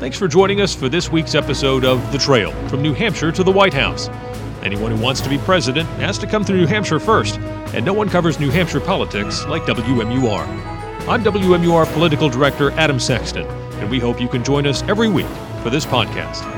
Thanks for joining us for this week's episode of The Trail, from New Hampshire to the White House. Anyone who wants to be president has to come through New Hampshire first, and no one covers New Hampshire politics like WMUR. I'm WMUR Political Director Adam Sexton, and we hope you can join us every week for this podcast.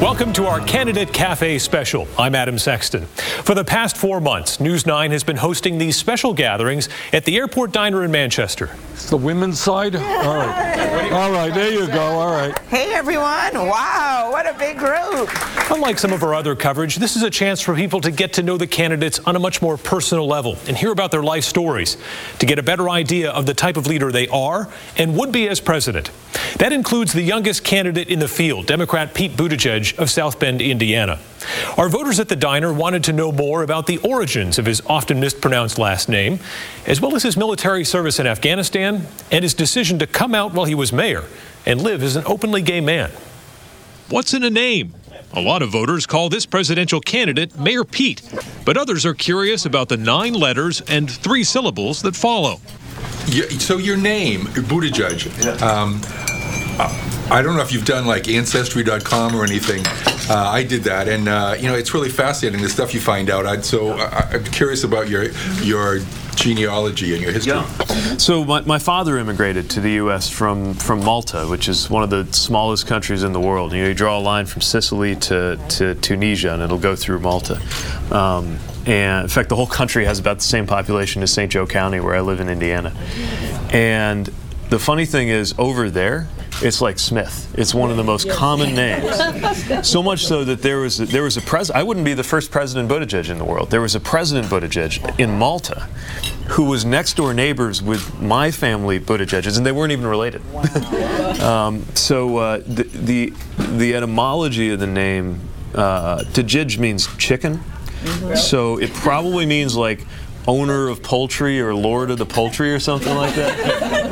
Welcome to our Candidate Cafe special. I'm Adam Sexton. For the past 4 months, News 9 has been hosting these special gatherings at the Airport Diner in Manchester. It's the women's side? Yeah. All right. All right, there you go. All right. Hey, everyone. Wow, what a big group. Unlike some of our other coverage, this is a chance for people to get to know the candidates on a much more personal level and hear about their life stories to get a better idea of the type of leader they are and would be as president. That includes the youngest candidate in the field, Democrat Pete Buttigieg of South Bend, Indiana. Our voters at the diner wanted to know more about the origins of his often mispronounced last name, as well as his military service in Afghanistan and his decision to come out while he was mayor and live as an openly gay man. What's in a name? A lot of voters call this presidential candidate Mayor Pete, but others are curious about the 9 letters and 3 syllables that follow. So your name, Buttigieg, I don't know if you've done like Ancestry.com or anything. I did that, and it's really fascinating, the stuff you find out. I'm curious about your genealogy and your history. Yeah. So my father immigrated to the U.S. from Malta, which is one of the smallest countries in the world. You draw a line from Sicily to Tunisia, and it'll go through Malta. And in fact, the whole country has about the same population as St. Joe County, where I live in Indiana. And the funny thing is, over there, it's like Smith. It's one of the most common names. So much so that there was a president. I wouldn't be the first President Buttigieg in the world. There was a President Buttigieg in Malta who was next door neighbors with my family Buttigiegs, and they weren't even related. The etymology of the name, Tjig means chicken. So it probably means like owner of poultry or lord of the poultry or something like that.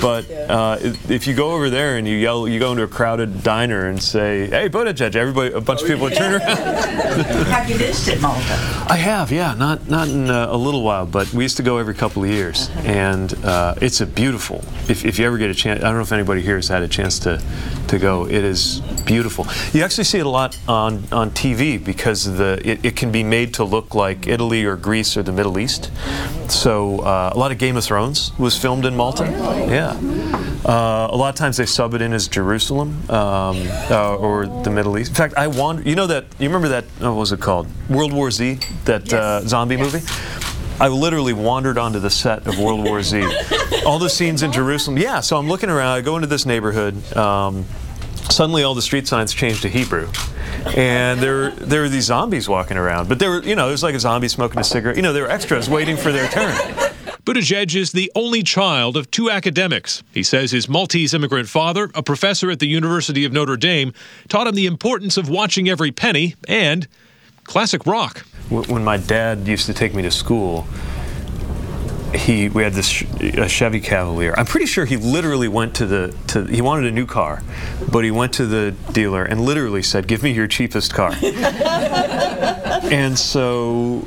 But if you go over there and you yell, you go into a crowded diner and say, "Hey, Buttigieg," a bunch of people would turn around. Have you visited Malta? I have, yeah, not in a little while, but we used to go every couple of years, and it's a beautiful. If you ever get a chance, I don't know if anybody here has had a chance to go. It is beautiful. You actually see it a lot on TV because it can be made to look like Italy or Greece or the Middle East. So a lot of Game of Thrones was filmed in Malta. Yeah. A lot of times they sub it in as Jerusalem or the Middle East. In fact, I wonder, you remember that, what was it called? World War Z, that zombie movie? I literally wandered onto the set of World War Z. All the scenes in Jerusalem. Yeah, so I'm looking around, I go into this neighborhood, suddenly all the street signs changed to Hebrew. And there were these zombies walking around, but there were, it was like a zombie smoking a cigarette. There were extras waiting for their turn. Buttigieg is the only child of 2 academics. He says his Maltese immigrant father, a professor at the University of Notre Dame, taught him the importance of watching every penny and classic rock. When my dad used to take me to school, we had a Chevy Cavalier. I'm pretty sure he literally went he wanted a new car, but he went to the dealer and literally said, "Give me your cheapest car." And so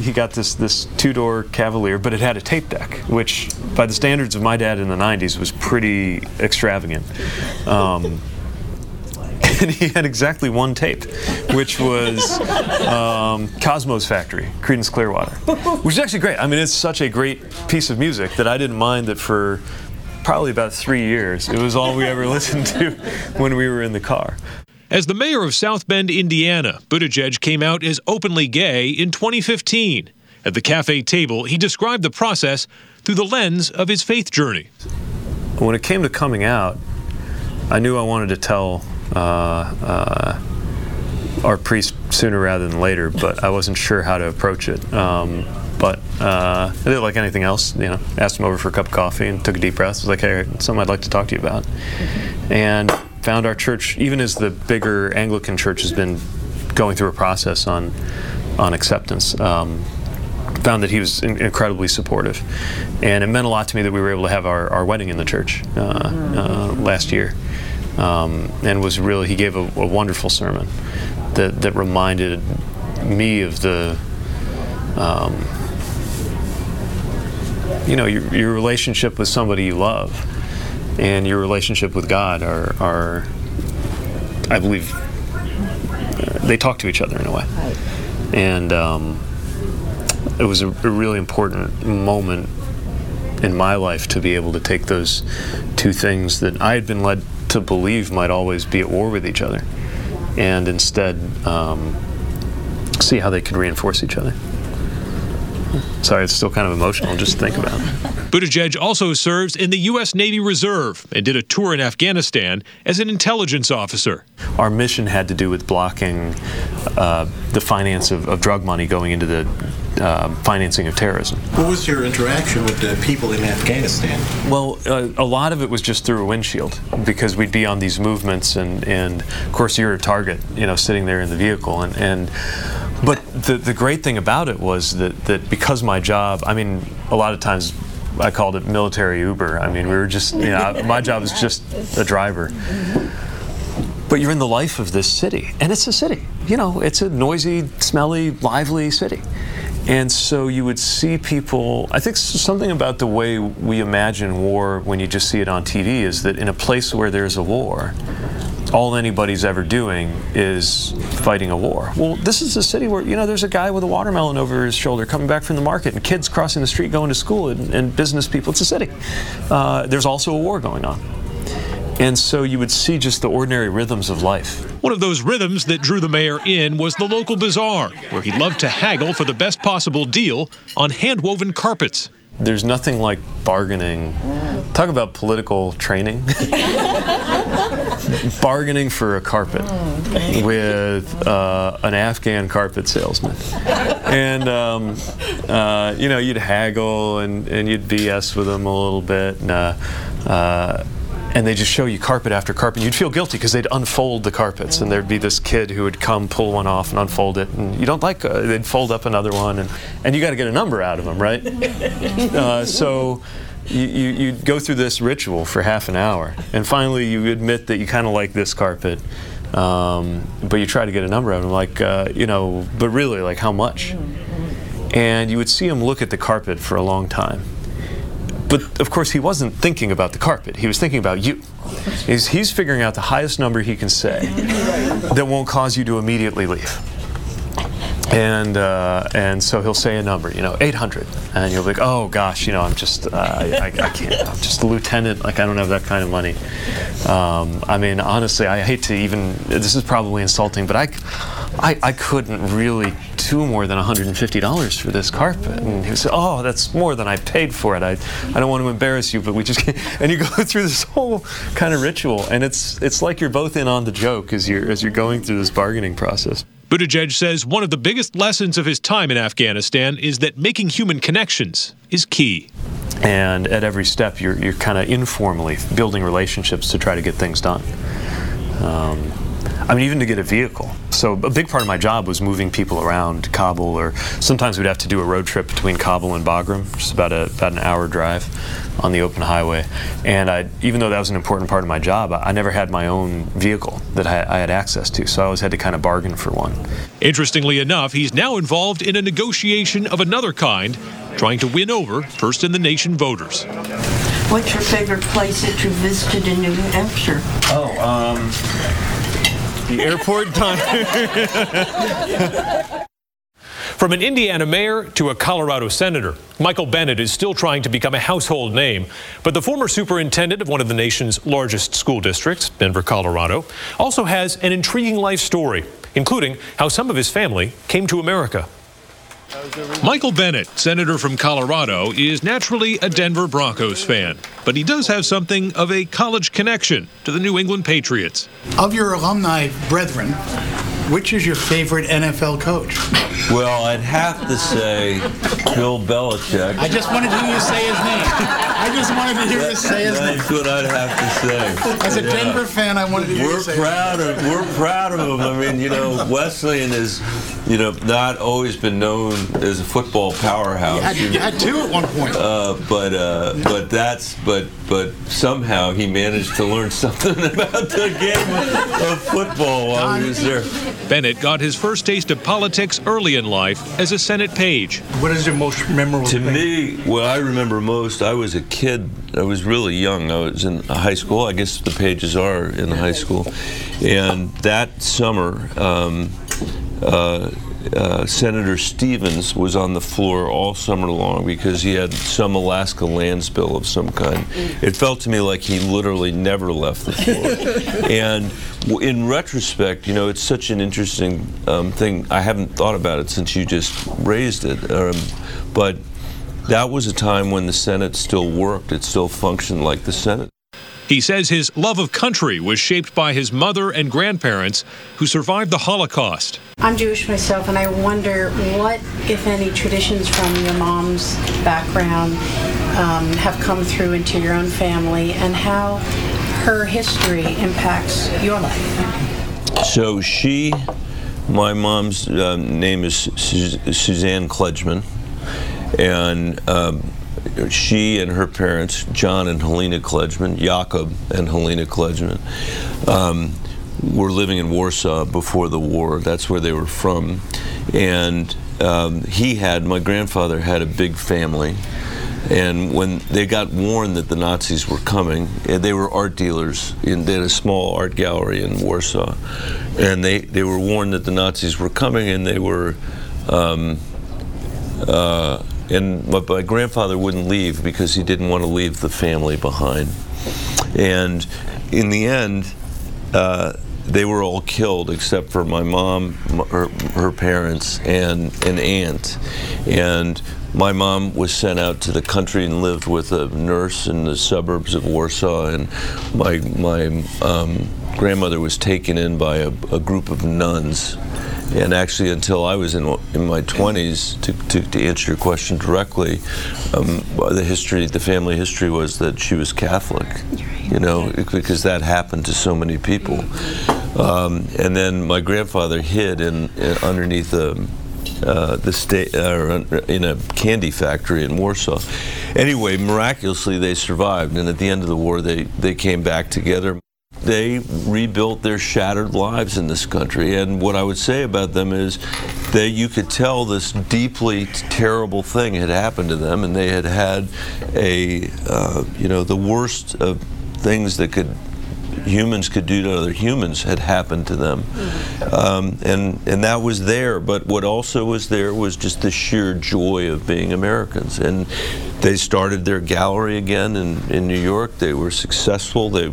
he got this 2-door Cavalier, but it had a tape deck, which by the standards of my dad in the 90s was pretty extravagant. And he had exactly 1 tape, which was Cosmos Factory, Creedence Clearwater, which is actually great. I mean, it's such a great piece of music that I didn't mind that for probably about 3 years, it was all we ever listened to when we were in the car. As the mayor of South Bend, Indiana, Buttigieg came out as openly gay in 2015. At the cafe table, he described the process through the lens of his faith journey. When it came to coming out, I knew I wanted to tell our priest sooner rather than later, but I wasn't sure how to approach it. But I did like anything else, asked him over for a cup of coffee and took a deep breath. I was like, "Hey, something I'd like to talk to you about." Mm-hmm. And found our church, even as the bigger Anglican church has been going through a process on acceptance, found that he was incredibly supportive. And it meant a lot to me that we were able to have our wedding in the church last year. And was really, he gave a wonderful sermon that reminded me of the, your relationship with somebody you love and your relationship with God are I believe, they talk to each other in a way. Right. And it was a really important moment in my life to be able to take those two things that I had been led to believe might always be at war with each other, and instead see how they could reinforce each other. Sorry, it's still kind of emotional just to think about it. Buttigieg also serves in the U.S. Navy Reserve and did a tour in Afghanistan as an intelligence officer. Our mission had to do with blocking the finance of drug money going into the financing of terrorism. What was your interaction with the people in Afghanistan? Well, a lot of it was just through a windshield, because we'd be on these movements and of course you're a target, you know, sitting there in the vehicle. But the great thing about it was that because my job, I mean, a lot of times I called it military Uber. I mean, we were just, you know, my job is just a driver. But you're in the life of this city, and it's a city. You know, it's a noisy, smelly, lively city. And so you would see people, I think something about the way we imagine war when you just see it on TV is that in a place where there's a war, all anybody's ever doing is fighting a war. Well, this is a city where, you know, there's a guy with a watermelon over his shoulder coming back from the market, and kids crossing the street going to school, and business people. It's a city. There's also a war going on. And so you would see just the ordinary rhythms of life. One of those rhythms that drew the mayor in was the local bazaar, where he loved to haggle for the best possible deal on hand-woven carpets. There's nothing like bargaining. Talk about political training. Bargaining for a carpet with an Afghan carpet salesman. And, you know, you'd haggle and you'd BS with them a little bit. And they just show you carpet after carpet. You'd feel guilty because they'd unfold the carpets, and there'd be this kid who would come pull one off and unfold it, and you don't like they'd fold up another one, and you got to get a number out of them, right? So you'd go through this ritual for half an hour, and finally you admit that you kind of like this carpet, but you try to get a number out of them, like, you know, but really, like, how much? And you would see him look at the carpet for a long time. But, of course, he wasn't thinking about the carpet. He was thinking about you. He's figuring out the highest number he can say that won't cause you to immediately leave. And so he'll say a number, you know, 800. And you'll be like, oh, gosh, you know, I'm just, I can't, I'm just a lieutenant. Like, I don't have that kind of money. I mean, honestly, I hate to even, this is probably insulting, but I couldn't really do more than $150 for this carpet. And he said, oh, that's more than I paid for it. I don't want to embarrass you, but we just can't. And you go through this whole kind of ritual. And it's like you're both in on the joke as you're going through this bargaining process. Buttigieg says one of the biggest lessons of his time in Afghanistan is that making human connections is key. And at every step, you're kind of informally building relationships to try to get things done. I mean, even to get a vehicle. So a big part of my job was moving people around Kabul, or sometimes we'd have to do a road trip between Kabul and Bagram, which is about an hour drive on the open highway. And even though that was an important part of my job, I never had my own vehicle that I had access to, so I always had to kind of bargain for one. Interestingly enough, he's now involved in a negotiation of another kind, trying to win over first-in-the-nation voters. What's your favorite place that you visited in New Hampshire? The airport time. From an Indiana mayor to a Colorado senator, Michael Bennett is still trying to become a household name. But the former superintendent of one of the nation's largest school districts, Denver, Colorado, also has an intriguing life story, including how some of his family came to America. Michael Bennett, senator from Colorado, is naturally a Denver Broncos fan, but he does have something of a college connection to the New England Patriots. Of your alumni brethren, which is your favorite NFL coach? Well, I'd have to say Bill Belichick. I just wanted to hear you say his name. That's what I'd have to say. As a Denver fan, I wanted to hear you say his name. We're proud of him. I mean, you know, Wesleyan is, you know, not always been known as a football powerhouse. You had two at one point. But somehow he managed to learn something about the game of football while he was there. Bennett got his first taste of politics early in life as a Senate page. What is your most memorable thing? To me, what I remember most, I was a kid. I was really young. I was in high school. I guess the pages are in high school. And that summer, Senator Stevens was on the floor all summer long because he had some Alaska lands bill of some kind. It felt to me like he literally never left the floor. And in retrospect, you know, it's such an interesting thing. I haven't thought about it since you just raised it, but that was a time when the Senate still worked. It still functioned like the Senate. He says his love of country was shaped by his mother and grandparents who survived the Holocaust. I'm Jewish myself, and I wonder what, if any, traditions from your mom's background have come through into your own family and how her history impacts your life. So she, my mom's name is Suzanne Kledgman, and she and her parents, John and Helena Kledgman, Jakob and Helena Kledgman, were living in Warsaw before the war. That's where they were from. And my grandfather had a big family. And when they got warned that the Nazis were coming, they were art dealers. They had a small art gallery in Warsaw. And they were warned that the Nazis were coming, and they were... but my grandfather wouldn't leave because he didn't want to leave the family behind. And in the end, they were all killed except for my mom, her parents, and an aunt. And my mom was sent out to the country and lived with a nurse in the suburbs of Warsaw. And my grandmother was taken in by a group of nuns. And actually, until I was in my 20s, to answer your question directly, the family history was that she was Catholic, you know, because that happened to so many people. And then my grandfather hid in underneath in a candy factory in Warsaw. Anyway, miraculously, they survived, and at the end of the war, they came back together. They rebuilt their shattered lives in this country, and what I would say about them is that you could tell this deeply terrible thing had happened to them, and they had had the worst of things that humans could do to other humans had happened to them. And that was there, but what also was there was just the sheer joy of being Americans. And they started their gallery again in New York. They were successful. They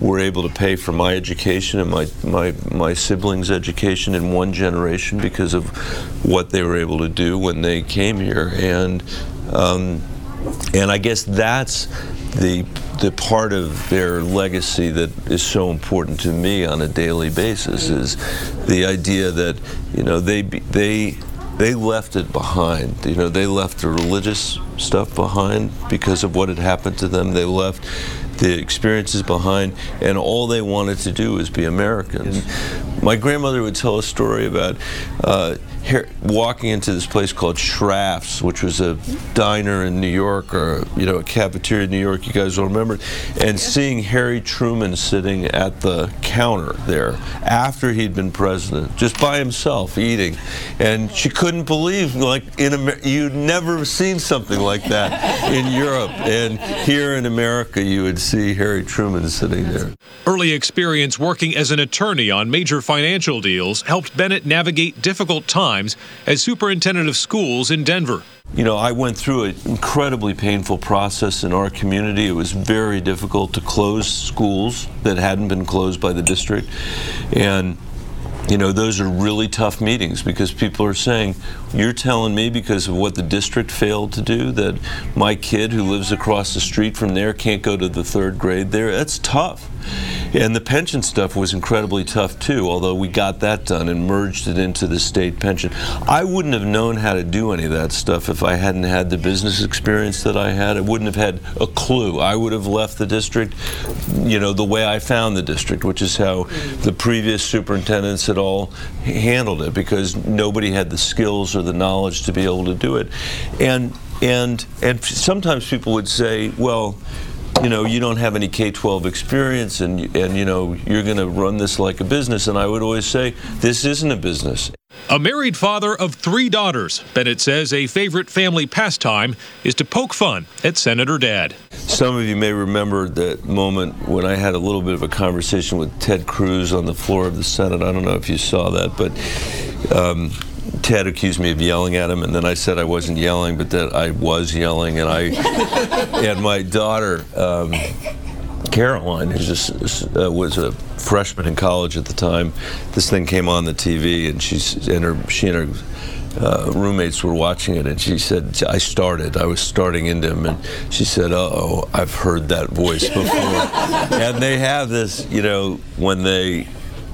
were able to pay for my education and my siblings' education in one generation because of what they were able to do when they came here. And I guess that's the part of their legacy that is so important to me on a daily basis is the idea that, you know, they left it behind. You know, they left the religious stuff behind because of what had happened to them. They left the experiences behind, and all they wanted to do was be Americans. My grandmother would tell a story about walking into this place called Schraff's, which was a diner in New York, or a cafeteria in New York, you guys will remember, and seeing Harry Truman sitting at the counter there after he'd been president, just by himself eating. And she couldn't believe, you'd never seen something like that in Europe. And here in America, you would see Harry Truman sitting there. Early experience working as an attorney on major financial deals helped Bennett navigate difficult times as superintendent of schools in Denver. You know, I went through an incredibly painful process in our community. It was very difficult to close schools that hadn't been closed by the district. And, you know, those are really tough meetings because people are saying, you're telling me because of what the district failed to do that my kid who lives across the street from there can't go to the third grade there? That's tough. And the pension stuff was incredibly tough too, although we got that done and merged it into the state pension. I wouldn't have known how to do any of that stuff if I hadn't had the business experience that I had. I wouldn't have had a clue. I would have left the district, you know, the way I found the district, which is how the previous superintendents had all handled it, because nobody had the skills or the knowledge to be able to do it. And sometimes people would say, well, you know, you don't have any K-12 experience, and you know, you're going to run this like a business. And I would always say, this isn't a business. A married father of 3 daughters, Bennett says a favorite family pastime is to poke fun at Senator Dad. Some of you may remember that moment when I had a little bit of a conversation with Ted Cruz on the floor of the Senate. I don't know if you saw that, but Ted accused me of yelling at him, and then I said I wasn't yelling, but that I was yelling, and my daughter, Caroline, who just was a freshman in college at the time, this thing came on the TV, and she and her roommates were watching it, and she said, I was starting into him, and she said, uh-oh, I've heard that voice before. And they have this, you know, when they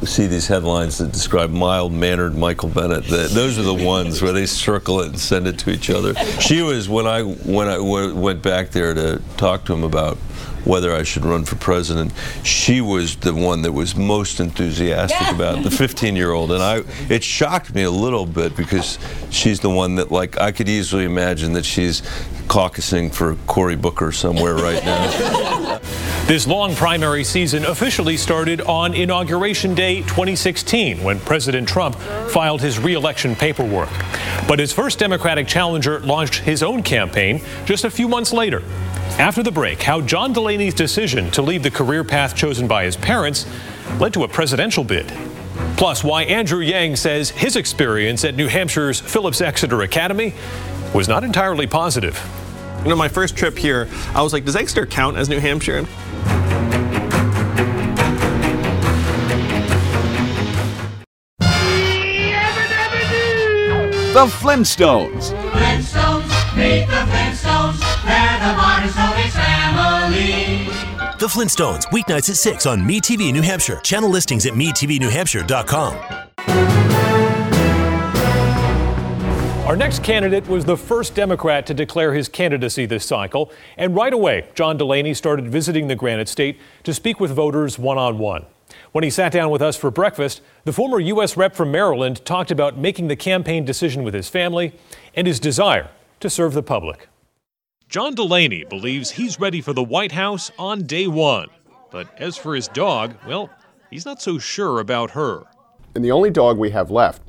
see these headlines that describe mild-mannered Michael Bennett, those are the ones where they circle it and send it to each other. She was, when I went back there to talk to him about whether I should run for president, she was the one that was most enthusiastic about the 15-year-old, and it shocked me a little bit, because she's the one that, like, I could easily imagine that she's caucusing for Cory Booker somewhere right now. This long primary season officially started on Inauguration Day 2016, when President Trump filed his re-election paperwork. But his first Democratic challenger launched his own campaign just a few months later. After the break, how John Delaney's decision to leave the career path chosen by his parents led to a presidential bid. Plus, why Andrew Yang says his experience at New Hampshire's Phillips Exeter Academy was not entirely positive. You know, my first trip here, I was like, does Exeter count as New Hampshire? The Flintstones. Flintstones, meet the Flintstones, they're the Barnasovics family. The Flintstones, weeknights at 6 on MeTV New Hampshire. Channel listings at metvnewhampshire.com. Our next candidate was the first Democrat to declare his candidacy this cycle, and right away, John Delaney started visiting the Granite State to speak with voters one-on-one. When he sat down with us for breakfast, the former U.S. rep from Maryland talked about making the campaign decision with his family and his desire to serve the public. John Delaney believes he's ready for the White House on day one, but as for his dog, well, he's not so sure about her. And the only dog we have left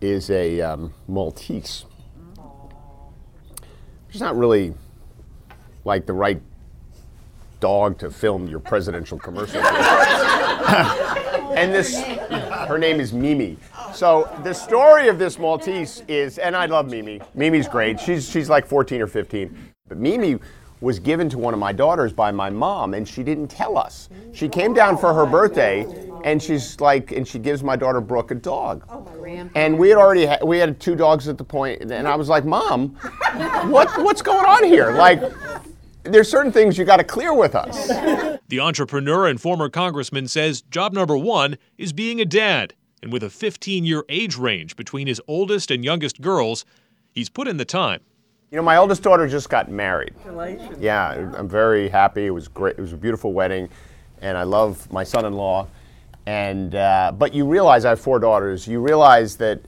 is a Maltese, which is not really like the right dog to film your presidential commercial. And this, her name is Mimi. So the story of this Maltese is, and I love Mimi. Mimi's great. She's like 14 or 15. But Mimi was given to one of my daughters by my mom, and she didn't tell us. She came down for her birthday, and she's like, and she gives my daughter Brooke a dog. And we had 2 dogs at the point, and I was like, Mom, what's going on here? Like, there's certain things you got to clear with us. The entrepreneur and former congressman says job number one is being a dad, and with a 15-year age range between his oldest and youngest girls, he's put in the time. You know, my oldest daughter just got married. Congratulations. Yeah, I'm very happy. It was great. It was a beautiful wedding, and I love my son-in-law. And but you realize I have 4 daughters. You realize that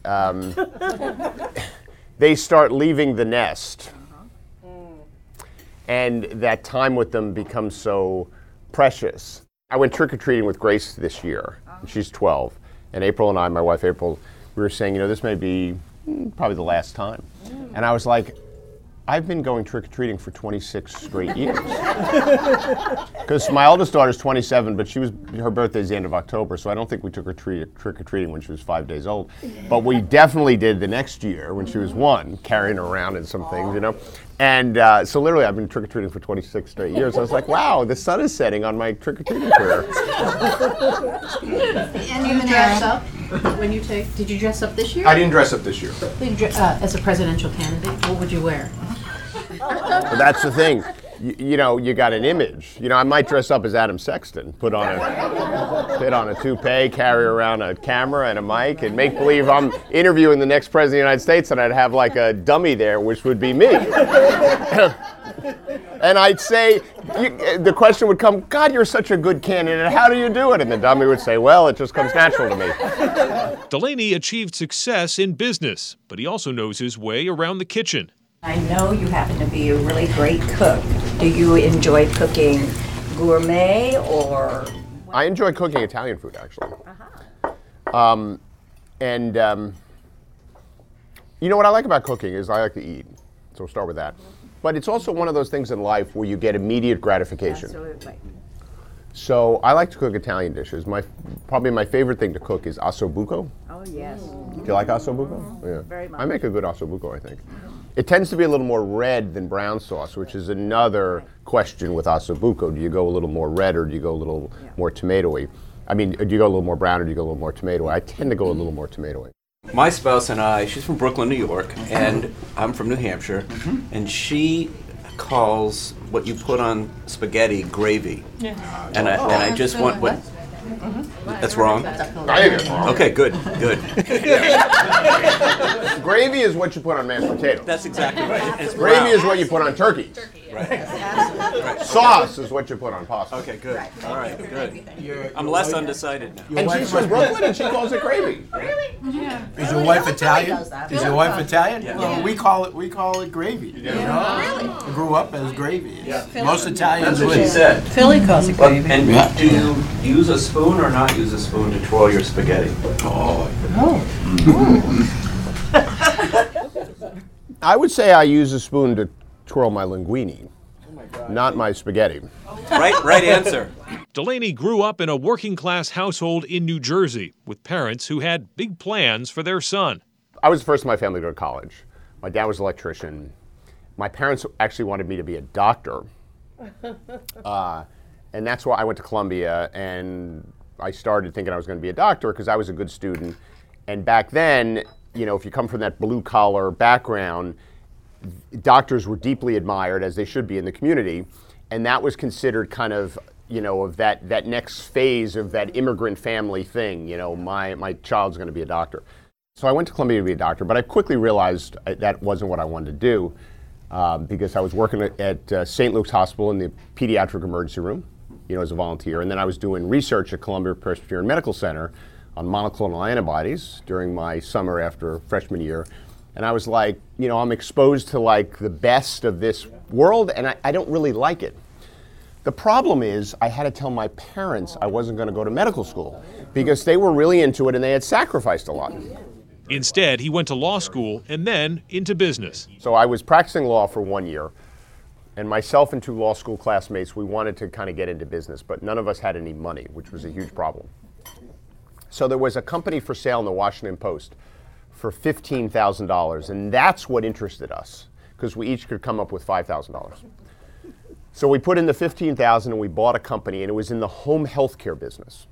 they start leaving the nest, and that time with them becomes so precious. I went trick-or-treating with Grace this year. She's 12, and April and I, my wife April, we were saying, you know, this may be probably the last time, and I was like, I've been going trick-or-treating for 26 straight years. Because my oldest daughter's 27, but her birthday's the end of October, so I don't think we took her trick-or-treating when she was 5 days old. But we definitely did the next year when she was 1, carrying her around and some things, you know. And so literally I've been trick-or-treating for 26 straight years. I was like, wow, the sun is setting on my trick-or-treating career. And you dress up when you take, did you dress up this year? I didn't dress up this year. As a presidential candidate, what would you wear? Well, that's the thing. You know, you got an image. You know, I might dress up as Adam Sexton, put on a toupee, carry around a camera and a mic, and make believe I'm interviewing the next president of the United States, and I'd have like a dummy there, which would be me. And I'd say, the question would come, God, you're such a good candidate, how do you do it? And the dummy would say, well, it just comes natural to me. Delaney achieved success in business, but he also knows his way around the kitchen. I know you happen to be a really great cook, Do you enjoy cooking gourmet or? I enjoy cooking Italian food, actually. Uh-huh. You know what I like about cooking is I like to eat. So we'll start with that. But it's also one of those things in life where you get immediate gratification. Absolutely. So I like to cook Italian dishes. Probably my favorite thing to cook is ossobuco. Oh, yes. Do you like ossobuco? Mm-hmm. Yeah. Very much. I make a good ossobuco, I think. It tends to be a little more red than brown sauce, which is another question with ossobuco. Do you go a little more red or do you go a little more tomatoey? I mean, do you go a little more brown or do you go a little more tomatoey? I tend to go a little more tomatoey. My spouse and I, she's from Brooklyn, New York, and I'm from New Hampshire, and she calls what you put on spaghetti gravy. Yeah. And I just want what. Mm-hmm. That's wrong? I think it's wrong. Okay, good. Yeah. Gravy is what you put on mashed potatoes. That's exactly right. It's gravy is what you put on turkey. Right. Right. Sauce is what you put on pasta. Okay, good. Right. All right, good. I'm less undecided now. And she's from Brooklyn and she calls it gravy. Really? Yeah. Is your wife Italian? Yeah. Well, we call it gravy. Yeah. You know? Really? I grew up as gravy. Yeah. Most Italians would. That's what she said. Philly calls it gravy. And do you use a spoon or not use a spoon to twirl your spaghetti? Oh. I would say I use a spoon to twirl my linguine, not my spaghetti. Right answer. Delaney grew up in a working-class household in New Jersey with parents who had big plans for their son. I was the first in my family to go to college. My dad was an electrician. My parents actually wanted me to be a doctor. And that's why I went to Columbia, and I started thinking I was going to be a doctor because I was a good student. And back then, you know, if you come from that blue-collar background, doctors were deeply admired, as they should be in the community, and that was considered kind of, you know, of that next phase of that immigrant family thing, you know, my child's going to be a doctor. So I went to Columbia to be a doctor, but I quickly realized that wasn't what I wanted to do because I was working at St. Luke's Hospital in the pediatric emergency room, you know, as a volunteer, and then I was doing research at Columbia Presbyterian Medical Center on monoclonal antibodies during my summer after freshman year. And I was like, you know, I'm exposed to like the best of this world, and I don't really like it. The problem is I had to tell my parents I wasn't going to go to medical school because they were really into it and they had sacrificed a lot. Instead, he went to law school and then into business. So I was practicing law for 1 year, and myself and two law school classmates, we wanted to kind of get into business, but none of us had any money, which was a huge problem. So there was a company for sale in the Washington Post for $15,000, and that's what interested us, because we each could come up with $5,000. So we put in the $15,000 and we bought a company, and it was in the home healthcare business.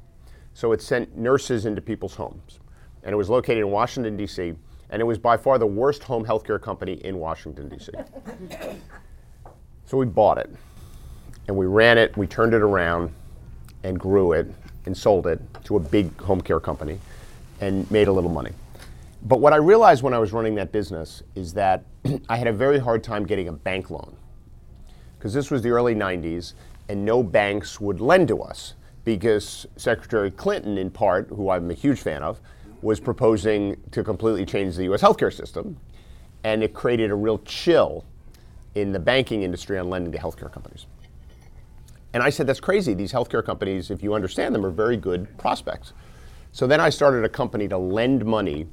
So it sent nurses into people's homes, and it was located in Washington, D.C., and it was by far the worst home healthcare company in Washington, D.C. So we bought it, and we ran it, we turned it around, and grew it, and sold it to a big home care company, and made a little money. But what I realized when I was running that business is that I had a very hard time getting a bank loan, because this was the early 90s and no banks would lend to us because Secretary Clinton, in part, who I'm a huge fan of, was proposing to completely change the U.S. healthcare system, and it created a real chill in the banking industry on lending to healthcare companies. And I said, that's crazy. These healthcare companies, if you understand them, are very good prospects. So then I started a company to lend money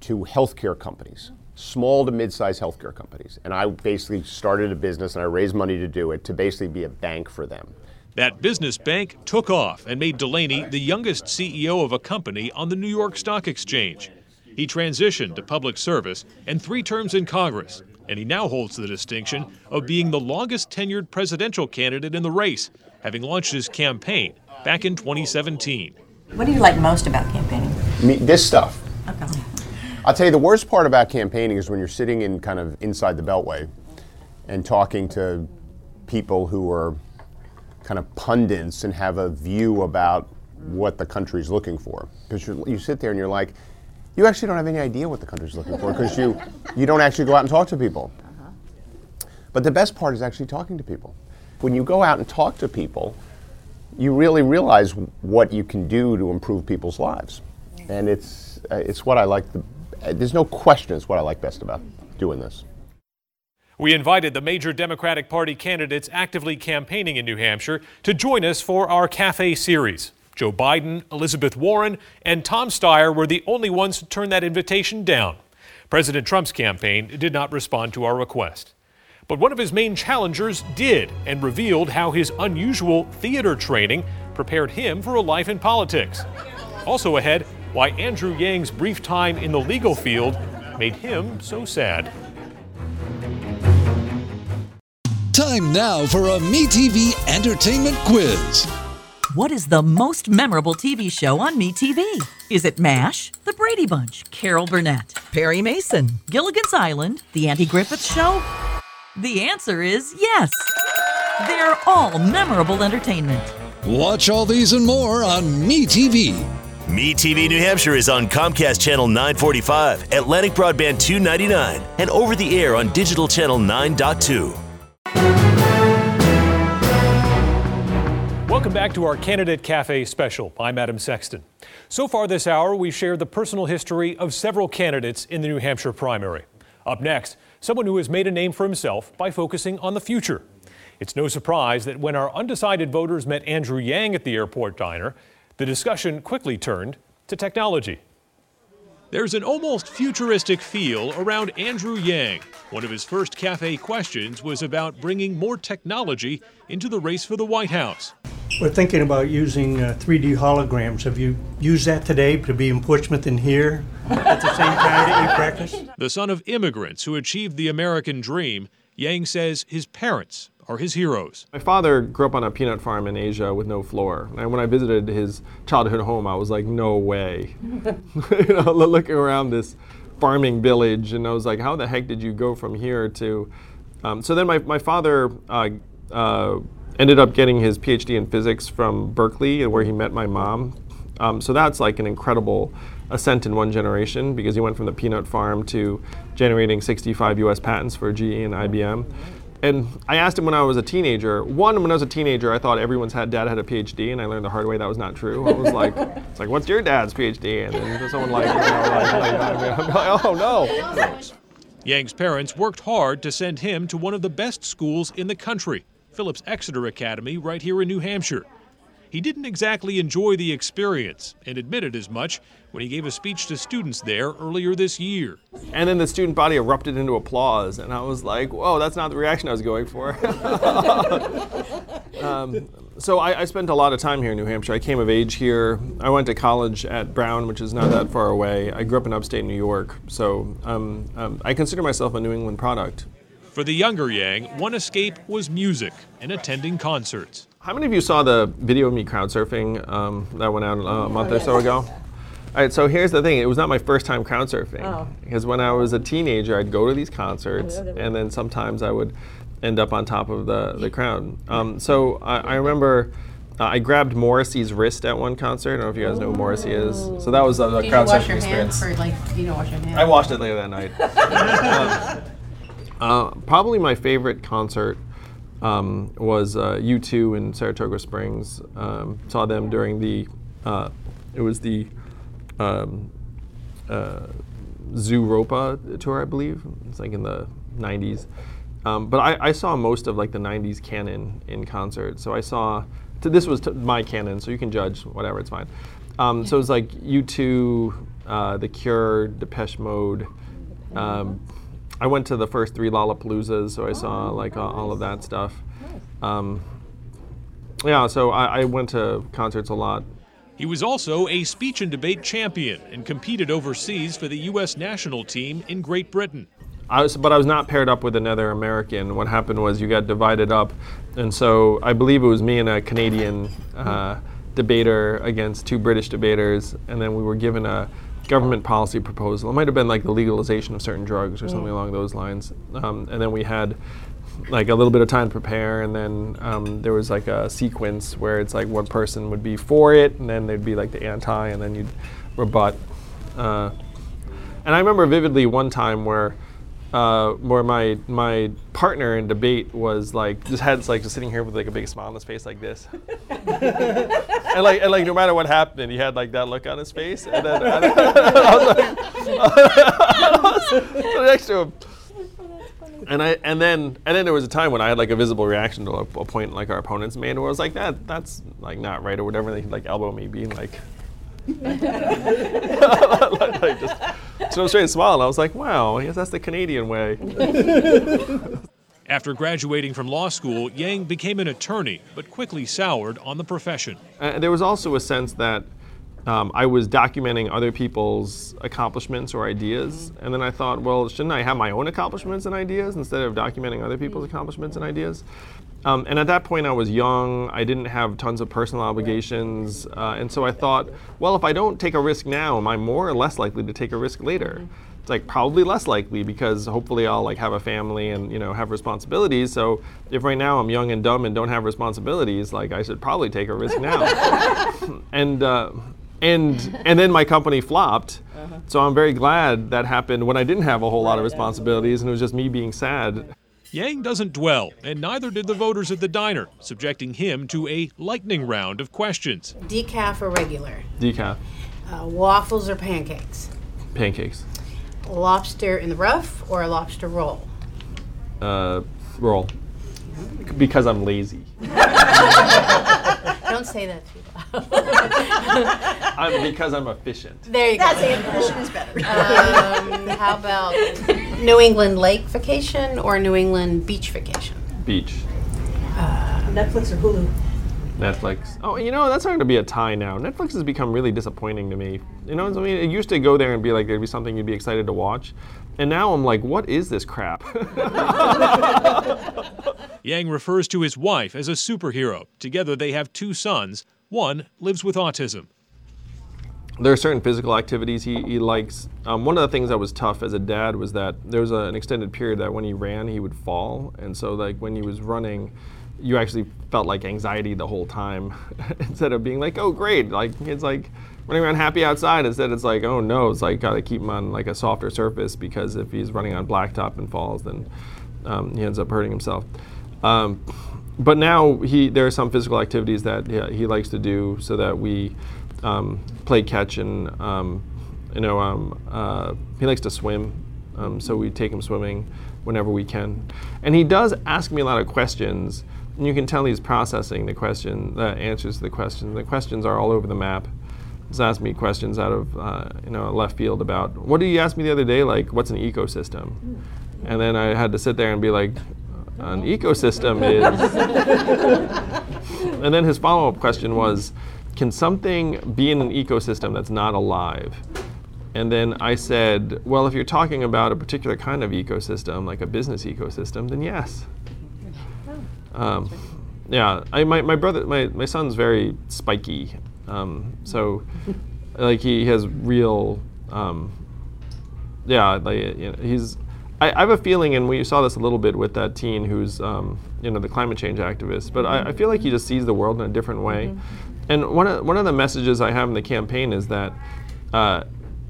to healthcare companies, small to mid-sized healthcare companies. And I basically started a business and I raised money to do it, to basically be a bank for them. That business bank took off and made Delaney the youngest CEO of a company on the New York Stock Exchange. He transitioned to public service and 3 terms in Congress, and he now holds the distinction of being the longest-tenured presidential candidate in the race, having launched his campaign back in 2017. What do you like most about campaigning? This stuff. Okay. I'll tell you, the worst part about campaigning is when you're sitting in kind of inside the Beltway and talking to people who are kind of pundits and have a view about what the country's looking for. Because you sit there and you're like, you actually don't have any idea what the country's looking for because you don't actually go out and talk to people. But the best part is actually talking to people. When you go out and talk to people, you really realize what you can do to improve people's lives. And it's what I like the there's no question it's what I like best about doing this. We invited the major Democratic Party candidates actively campaigning in New Hampshire to join us for our cafe series. Joe Biden, Elizabeth Warren, and Tom Steyer were the only ones to turn that invitation down. President Trump's campaign did not respond to our request. But one of his main challengers did and revealed how his unusual theater training prepared him for a life in politics. Also ahead, why Andrew Yang's brief time in the legal field made him so sad. Time now for a MeTV entertainment quiz. What is the most memorable TV show on MeTV? Is it MASH, The Brady Bunch, Carol Burnett, Perry Mason, Gilligan's Island, The Andy Griffith Show? The answer is yes. They're all memorable entertainment. Watch all these and more on MeTV. MeTV New Hampshire is on Comcast Channel 945, Atlantic Broadband 299, and over the air on Digital Channel 9.2. Welcome back to our Candidate Cafe special. I'm Adam Sexton. So far this hour, we've shared the personal history of several candidates in the New Hampshire primary. Up next, someone who has made a name for himself by focusing on the future. It's no surprise that when our undecided voters met Andrew Yang at the airport diner, the discussion quickly turned to technology. There's an almost futuristic feel around Andrew Yang. One of his first cafe questions was about bringing more technology into the race for the White House. We're thinking about using 3D holograms. Have you used that today to be in Portsmouth and here at the same time that you practice? The son of immigrants who achieved the American dream, Yang says his parents are his heroes. My father grew up on a peanut farm in Asia with no floor. And when I visited his childhood home, I was like, no way. Looking around this farming village, and I was like, how the heck did you go from here to... So then my father ended up getting his PhD in physics from Berkeley, where he met my mom. So that's like an incredible ascent in one generation, because he went from the peanut farm to generating 65 US patents for GE and IBM. And I asked him when I was a teenager. When I was a teenager, I thought dad had a PhD, and I learned the hard way that was not true. I was like, it's like, what's your dad's PhD? And then someone oh no. Yang's parents worked hard to send him to one of the best schools in the country, Phillips Exeter Academy, right here in New Hampshire. He didn't exactly enjoy the experience and admitted as much when he gave a speech to students there earlier this year. And then the student body erupted into applause, and I was like, whoa, that's not the reaction I was going for. So I spent a lot of time here in New Hampshire. I came of age here. I went to college at Brown, which is not that far away. I grew up in upstate New York, so I consider myself a New England product. For the younger Yang, one escape was music and attending concerts. How many of you saw the video of me crowd surfing that went out a month or so ago? All right, so here's the thing. It was not my first time crowd surfing. Oh. Because when I was a teenager, I'd go to these concerts, and then sometimes I would end up on top of the crowd. So I remember I grabbed Morrissey's wrist at one concert. I don't know if you guys know who Morrissey is. So that was a crowd surfing experience. You don't wash your hands? I washed it later that night. Probably my favorite concert was U2 in Saratoga Springs. Saw them during the Zoo Ropa tour, I believe. It's like in the 90s. But I saw most of like the 90s canon in concert. So I saw, this was my canon, so you can judge, whatever, it's fine. So it was like U2, The Cure, Depeche Mode. I went to the first three Lollapaloozas, so I saw all of that stuff. Nice. So I went to concerts a lot. He was also a speech and debate champion and competed overseas for the U.S. national team in Great Britain. But I was not paired up with another American. What happened was you got divided up, and so I believe it was me and a Canadian debater against two British debaters, and then we were given a government policy proposal. It might have been like the legalization of certain drugs or something along those lines. And then we had like a little bit of time to prepare, and then there was like a sequence where it's like one person would be for it, and then there'd be like the anti, and then you'd rebut. And I remember vividly one time where my partner in debate was like just sitting here with like a big smile on his face like this, and no matter what happened, he had like that look on his face, and then I was like, so next to him, and then there was a time when I had like a visible reaction to a point like our opponents made, where I was like, that's like not right or whatever. And they could like elbow me, being like, like just so straight and smile. And I was like, wow, I guess that's the Canadian way. After graduating from law school, Yang became an attorney, but quickly soured on the profession. There was also a sense that I was documenting other people's accomplishments or ideas, and then I thought, well, shouldn't I have my own accomplishments and ideas instead of documenting other people's accomplishments and ideas? And at that point, I was young. I didn't have tons of personal obligations, and so I thought, well, if I don't take a risk now, am I more or less likely to take a risk later? It's like probably less likely, because hopefully I'll like have a family and, you know, have responsibilities. So if right now I'm young and dumb and don't have responsibilities, like I should probably take a risk now. And then my company flopped. Uh-huh. So I'm very glad that happened when I didn't have a whole lot of responsibilities and it was just me being sad. Yang doesn't dwell, and neither did the voters at the diner, subjecting him to a lightning round of questions. Decaf or regular? Decaf. Waffles or pancakes? Pancakes. Lobster in the rough or a lobster roll? Roll. Because I'm lazy. Don't say that to people. Because I'm efficient. There you go. That's efficient is better. How about New England lake vacation or New England beach vacation? Beach. Netflix or Hulu? Netflix. Oh, you know, that's starting to be a tie now. Netflix has become really disappointing to me. You know what I mean? It used to go there and be like, there'd be something you'd be excited to watch. And now I'm like, what is this crap? Yang refers to his wife as a superhero. Together they have two sons. One lives with autism. There are certain physical activities he likes. One of the things that was tough as a dad was that there was an extended period that when he ran, he would fall. And so like when he was running, you actually felt like anxiety the whole time instead of being like, oh, great. Like it's like running around happy outside. Instead it's like, oh no, it's like gotta keep him on like a softer surface, because if he's running on blacktop and falls, then he ends up hurting himself. But now there are some physical activities that he likes to do, so that we play catch and, he likes to swim. So we take him swimming whenever we can. And he does ask me a lot of questions. And you can tell he's processing the answers to the questions. The questions are all over the map. He's asked me questions out of left field about, what did you ask me the other day? Like, what's an ecosystem? And then I had to sit there and be like, an ecosystem is... And then his follow-up question was, can something be in an ecosystem that's not alive? And then I said, well, if you're talking about a particular kind of ecosystem, like a business ecosystem, then yes. My son's very spiky. So like he has real, I have a feeling, and we saw this a little bit with that teen who's, the climate change activist, but I feel like he just sees the world in a different way. Mm-hmm. And one of the messages I have in the campaign is that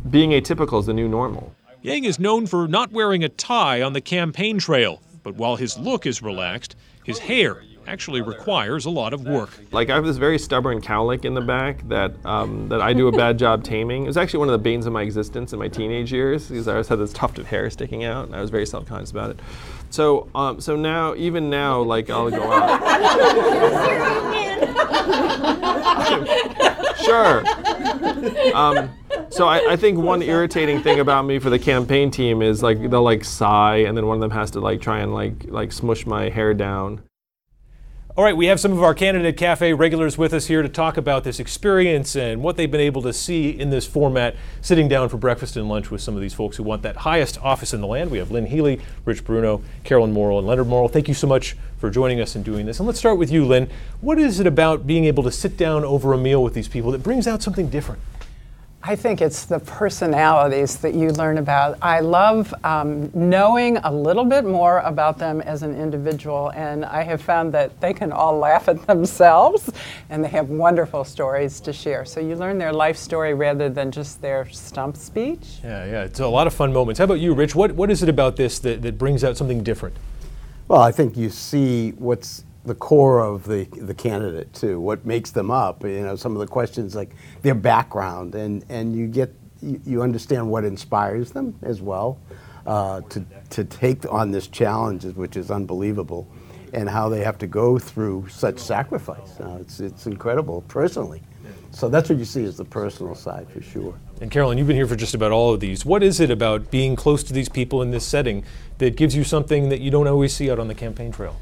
being atypical is the new normal. Yang is known for not wearing a tie on the campaign trail, but while his look is relaxed, his hair actually requires a lot of work. Like, I have this very stubborn cowlick in the back that I do a bad job taming. It was actually one of the banes of my existence in my teenage years, because I always had this tuft of hair sticking out, and I was very self-conscious about it. So, so now, like, I'll go out. Sure. So I think one irritating thing about me for the campaign team is like they'll like sigh, and then one of them has to like try and like smush my hair down. All right, we have some of our Candidate Cafe regulars with us here to talk about this experience and what they've been able to see in this format, sitting down for breakfast and lunch with some of these folks who want that highest office in the land. We have Lynn Healy, Rich Bruno, Carolyn Morrill, and Leonard Morrill. Thank you so much for joining us and doing this. And let's start with you, Lynn. What is it about being able to sit down over a meal with these people that brings out something different? I think it's the personalities that you learn about. I love knowing a little bit more about them as an individual, and I have found that they can all laugh at themselves, and they have wonderful stories to share. So you learn their life story rather than just their stump speech. Yeah, it's a lot of fun moments. How about you, Rich? What is it about this that brings out something different? Well, I think you see what's the core of the candidate too. What makes them up? You know, some of the questions like their background, and you understand what inspires them as well. to take on this challenge, which is unbelievable, and how they have to go through such sacrifice. It's incredible, personally. So that's what you see is the personal side, for sure. And Carolyn, you've been here for just about all of these. What is it about being close to these people in this setting that gives you something that you don't always see out on the campaign trail?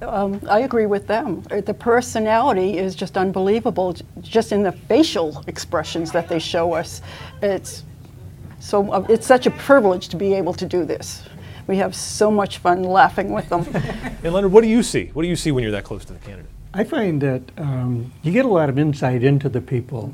I agree with them. The personality is just unbelievable, just in the facial expressions that they show us. It's such a privilege to be able to do this. We have so much fun laughing with them. And Leonard, what do you see? What do you see when you're that close to the candidate? I find that you get a lot of insight into the people.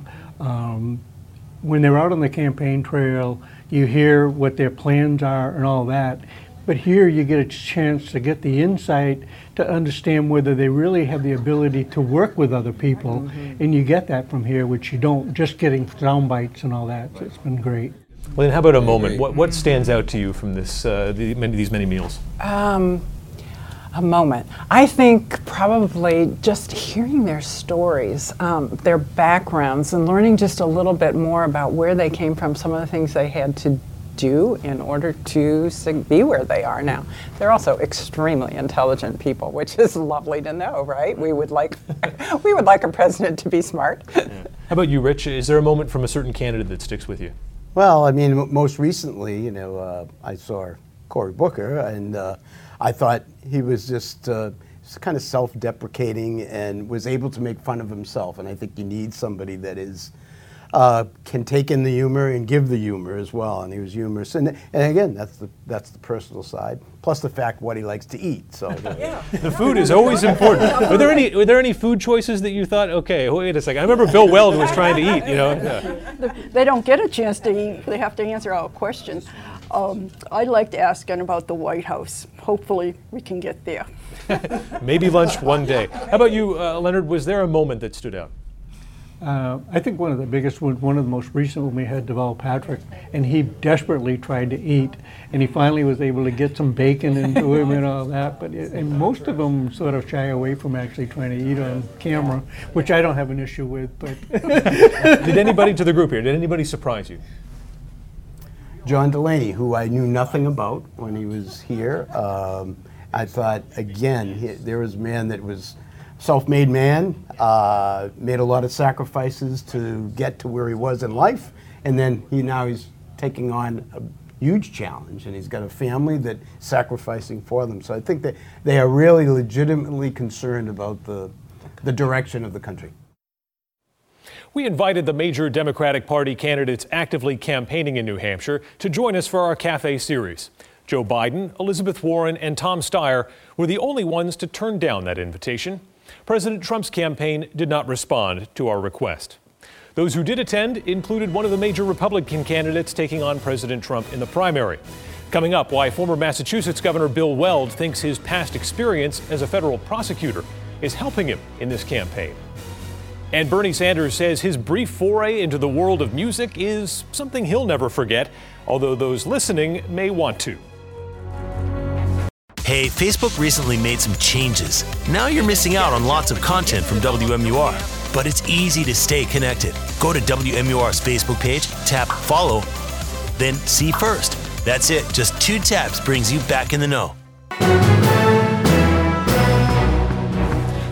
When they're out on the campaign trail, you hear what their plans are and all that. But here you get a chance to get the insight to understand whether they really have the ability to work with other people. Mm-hmm. And you get that from here, which you don't, just getting sound bites and all that. So it's been great. Well, then how about a moment? What stands out to you from this these many meals? A moment. I think probably just hearing their stories, their backgrounds, and learning just a little bit more about where they came from, some of the things they had to do in order to be where they are now. They're also extremely intelligent people, which is lovely to know, right? We would like a president to be smart. Yeah. How about you, Rich? Is there a moment from a certain candidate that sticks with you? Well, I mean, most recently, I saw Cory Booker, and I thought he was just kind of self-deprecating and was able to make fun of himself. And I think you need somebody that is can take in the humor and give the humor as well. And he was humorous. And again, that's the personal side, plus the fact what he likes to eat. So yeah. The food is always important. Were there any food choices that you thought, okay, wait a second? I remember Bill Weld was trying to eat. Yeah. They don't get a chance to eat. They have to answer all questions. I'd like to ask him about the White House. Hopefully, we can get there. Maybe lunch one day. How about you, Leonard? Was there a moment that stood out? I think one of the biggest ones, one of the most recent ones, we had Deval Patrick, and he desperately tried to eat, and he finally was able to get some bacon into him and all that. And most of them sort of shy away from actually trying to eat on camera, which I don't have an issue with. But did anybody surprise you? John Delaney, who I knew nothing about when he was here. I thought, again, there was a man that was self-made man, made a lot of sacrifices to get to where he was in life, and then he's taking on a huge challenge, and he's got a family that's sacrificing for them. So I think that they are really legitimately concerned about the direction of the country. We invited the major Democratic Party candidates actively campaigning in New Hampshire to join us for our cafe series. Joe Biden, Elizabeth Warren, and Tom Steyer were the only ones to turn down that invitation. President Trump's campaign did not respond to our request. Those who did attend included one of the major Republican candidates taking on President Trump in the primary. Coming up, why former Massachusetts Governor Bill Weld thinks his past experience as a federal prosecutor is helping him in this campaign. And Bernie Sanders says his brief foray into the world of music is something he'll never forget, although those listening may want to. Hey, Facebook recently made some changes. Now you're missing out on lots of content from WMUR, but it's easy to stay connected. Go to WMUR's Facebook page, tap follow, then see first. That's it. Just 2 taps brings you back in the know.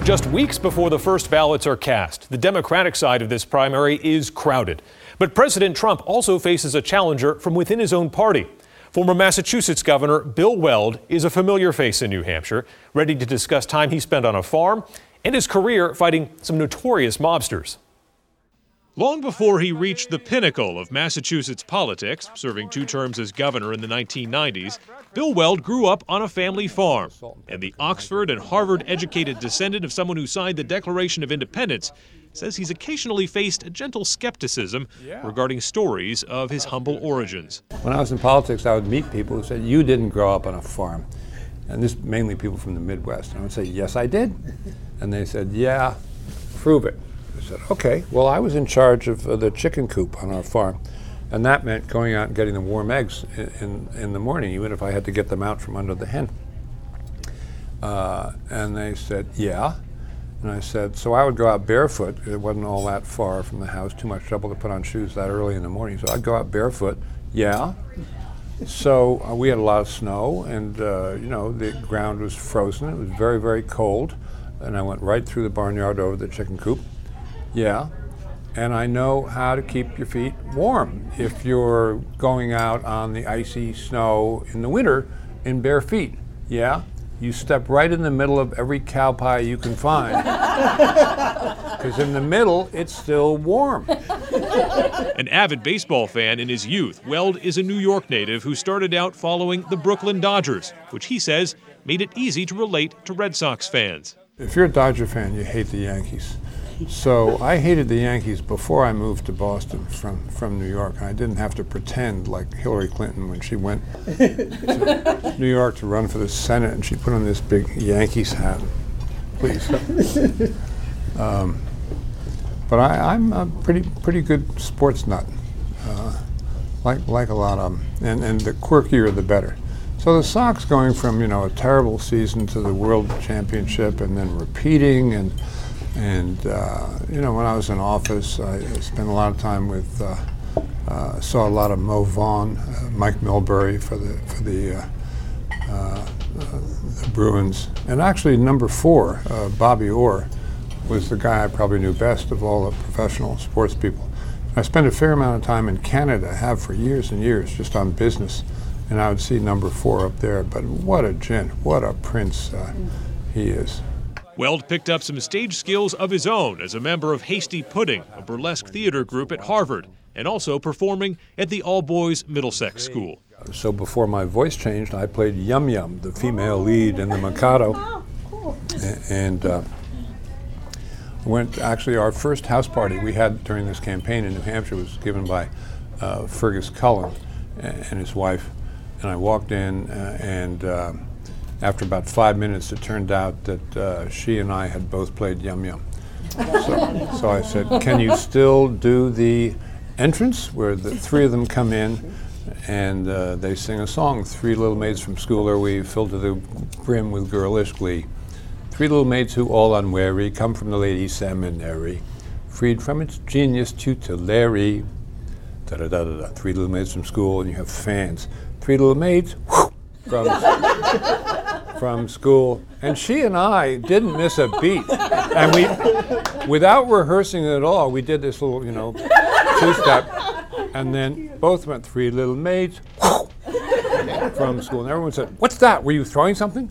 Just weeks before the first ballots are cast, the Democratic side of this primary is crowded. But President Trump also faces a challenger from within his own party. Former Massachusetts Governor Bill Weld is a familiar face in New Hampshire, ready to discuss time he spent on a farm and his career fighting some notorious mobsters. Long before he reached the pinnacle of Massachusetts politics, serving 2 terms as governor in the 1990s, Bill Weld grew up on a family farm, and the Oxford and Harvard-educated descendant of someone who signed the Declaration of Independence says he's occasionally faced a gentle skepticism regarding stories of his humble origins. When I was in politics, I would meet people who said, "You didn't grow up on a farm." And this mainly people from the Midwest. And I would say, "Yes, I did." And they said, "Yeah, prove it." I said, "Okay, well, I was in charge of the chicken coop on our farm, and that meant going out and getting the warm eggs in the morning, even if I had to get them out from under the hen." And they said, "Yeah." And I said, "So I would go out barefoot. It wasn't all that far from the house, too much trouble to put on shoes that early in the morning. So I'd go out barefoot." "Yeah." So we had a lot of snow, and you know, the ground was frozen. It was very, very cold, and I went right through the barnyard over the chicken coop. Yeah, and I know how to keep your feet warm if you're going out on the icy snow in the winter in bare feet. Yeah, you step right in the middle of every cow pie you can find, because in the middle it's still warm. An avid baseball fan in his youth, Weld is a New York native who started out following the Brooklyn Dodgers, which he says made it easy to relate to Red Sox fans. If you're a Dodger fan, you hate the Yankees. So I hated the Yankees before I moved to Boston from New York. I didn't have to pretend like Hillary Clinton when she went to New York to run for the Senate, and she put on this big Yankees hat. Please. But I'm a pretty good sports nut, like a lot of them. And the quirkier, the better. So the Sox going from, you know, a terrible season to the World Championship and then repeating, and you know, when I was in office, I spent a lot of time with, saw a lot of Mo Vaughn, Mike Milbury for the Bruins, and actually number 4, Bobby Orr, was the guy I probably knew best of all the professional sports people. I spent a fair amount of time in Canada, have for years and years, just on business, and I would see number 4 up there, but what a gent, what a prince he is. Weld picked up some stage skills of his own as a member of Hasty Pudding, a burlesque theater group at Harvard, and also performing at the all-boys Middlesex School. So before my voice changed, I played Yum Yum, the female lead in the Mikado. Oh, cool. And went, actually, our first house party we had during this campaign in New Hampshire was given by Fergus Cullen and his wife. And I walked in, and after about 5 minutes, it turned out that she and I had both played Yum Yum. So I said, "Can you still do the entrance where the three of them come in and they sing a song? Three little maids from school are we, filled to the brim with girlish glee. Three little maids who all unwary come from the ladies' seminary, freed from its genius tutelary. Da da da da da. Three little maids from school, and you have fans. Three little maids whoop, from school." And she and I didn't miss a beat, and we, without rehearsing at all, we did this little, you know, two-step, and then both went, "Three little maids whoop, from school," and everyone said, "What's that? Were you throwing something?"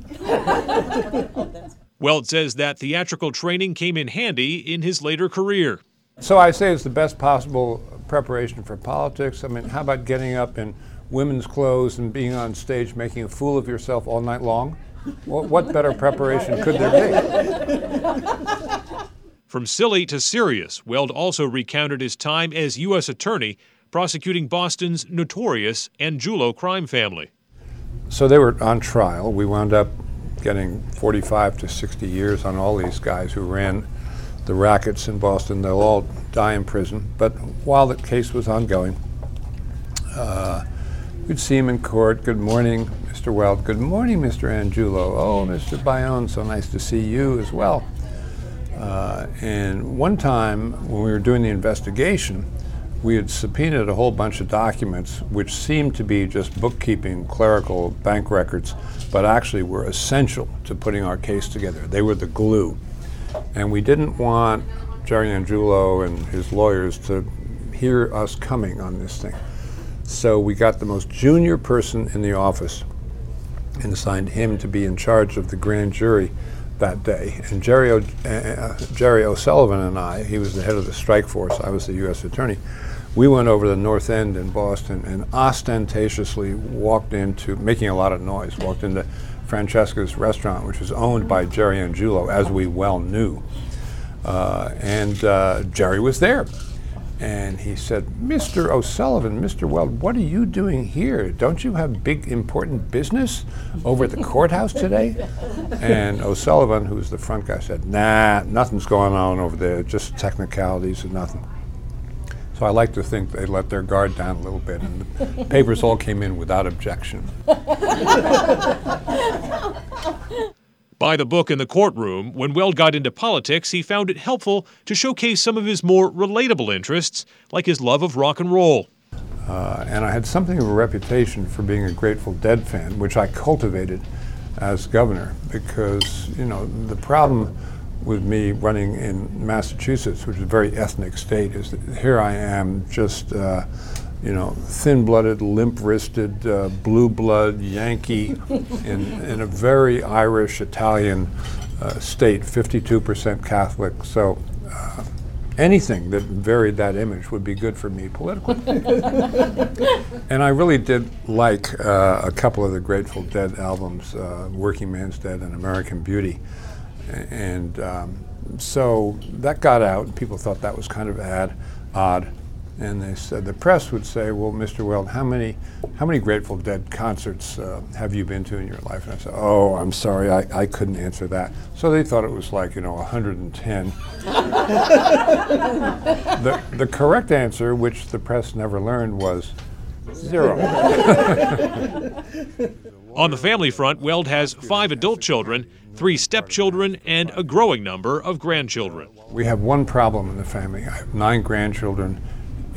Weld says that theatrical training came in handy in his later career. So I say it's the best possible preparation for politics. I mean, how about getting up in women's clothes and being on stage making a fool of yourself all night long? What better preparation could there be? From silly to serious, Weld also recounted his time as U.S. attorney prosecuting Boston's notorious Angulo crime family. So they were on trial. We wound up getting 45 to 60 years on all these guys who ran the rackets in Boston. They'll all die in prison. But while the case was ongoing, we'd see him in court. "Good morning, Mr. Weld." "Good morning, Mr. Angulo." "Oh, Mr. Bayonne, so nice to see you as well." And one time when we were doing the investigation, we had subpoenaed a whole bunch of documents which seemed to be just bookkeeping, clerical bank records, but actually were essential to putting our case together. They were the glue. And we didn't want Jerry Angulo and his lawyers to hear us coming on this thing. So we got the most junior person in the office and assigned him to be in charge of the grand jury that day. And Jerry O'Sullivan and I, he was the head of the strike force, I was the U.S. attorney, we went over to the North End in Boston and ostentatiously walked into, making a lot of noise, walked into Francesca's restaurant, which was owned by Jerry Angulo, as we well knew. And Jerry was there. And he said, "Mr. O'Sullivan, Mr. Weld, what are you doing here? Don't you have big, important business over at the courthouse today?" And O'Sullivan, who was the front guy, said, "Nah, nothing's going on over there, just technicalities and nothing." So I like to think they let their guard down a little bit, and the papers all came in without objection. By the book in the courtroom, when Weld got into politics, he found it helpful to showcase some of his more relatable interests, like his love of rock and roll. And I had something of a reputation for being a Grateful Dead fan, which I cultivated as governor, because, you know, the problem with me running in Massachusetts, which is a very ethnic state, is that here I am just, you know, thin-blooded, limp-wristed, blue blood Yankee in a very Irish, Italian state, 52% Catholic. So anything that varied that image would be good for me politically. And I really did like a couple of the Grateful Dead albums, Working Man's Dead and American Beauty. And so that got out, and people thought that was kind of odd. And they said, the press would say, well, Mr. Weld, how many Grateful Dead concerts have you been to in your life? And I said, oh, I'm sorry, I couldn't answer that. So they thought it was like, you know, 110. The correct answer, which the press never learned, was zero. On the family front, Weld has 5 adult children, 3 stepchildren, and a growing number of grandchildren. We have one problem in the family. I have 9 grandchildren.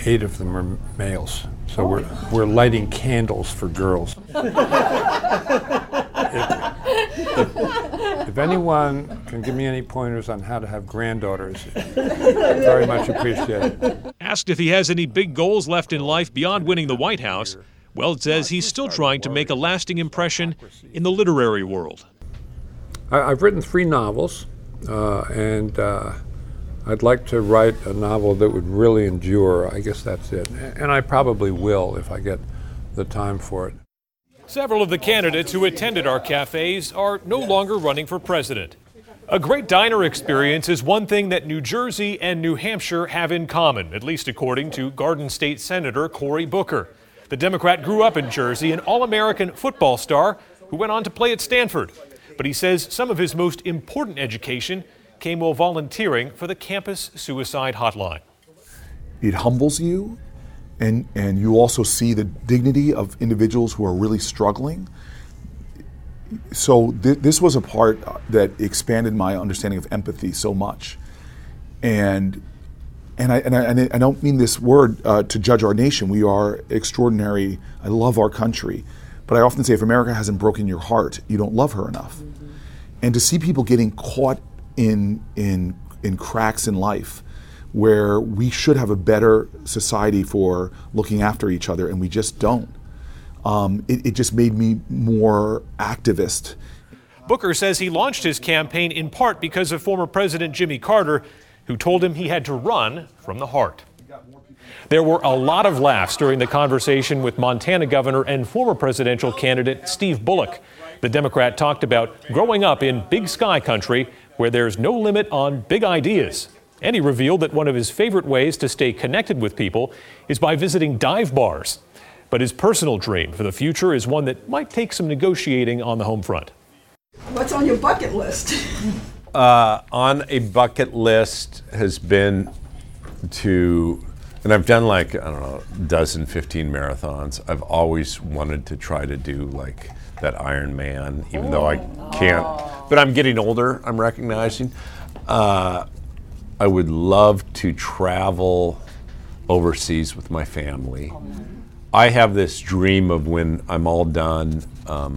8 of them are males, so we're lighting candles for girls. If anyone can give me any pointers on how to have granddaughters, very much appreciated. Asked if he has any big goals left in life beyond winning the White House, Weld says he's still trying to make a lasting impression in the literary world. I've written 3 novels, and I'd like to write a novel that would really endure. I guess that's it. And I probably will if I get the time for it. Several of the candidates who attended our cafes are no longer running for president. A great diner experience is one thing that New Jersey and New Hampshire have in common, at least according to Garden State Senator Cory Booker. The Democrat grew up in Jersey, an All-American football star who went on to play at Stanford. But he says some of his most important education came while volunteering for the campus suicide hotline. It humbles you, and you also see the dignity of individuals who are really struggling. So this was a part that expanded my understanding of empathy so much. And I don't mean this word to judge our nation. We are extraordinary. I love our country. But I often say, if America hasn't broken your heart, you don't love her enough. Mm-hmm. And to see people getting caught in cracks in life where we should have a better society for looking after each other, and we just don't. It just made me more activist. Booker says he launched his campaign in part because of former President Jimmy Carter, who told him he had to run from the heart. There were a lot of laughs during the conversation with Montana Governor and former presidential candidate Steve Bullock. The Democrat talked about growing up in big sky country where there's no limit on big ideas. And he revealed that one of his favorite ways to stay connected with people is by visiting dive bars. But his personal dream for the future is one that might take some negotiating on the home front. What's on your bucket list? On a bucket list has been to, and I've done like, I don't know, a dozen, 15 marathons. I've always wanted to try to do like that Ironman, even though I can't. But I'm getting older, I'm recognizing. I would love to travel overseas with my family. I have this dream of when I'm all done, I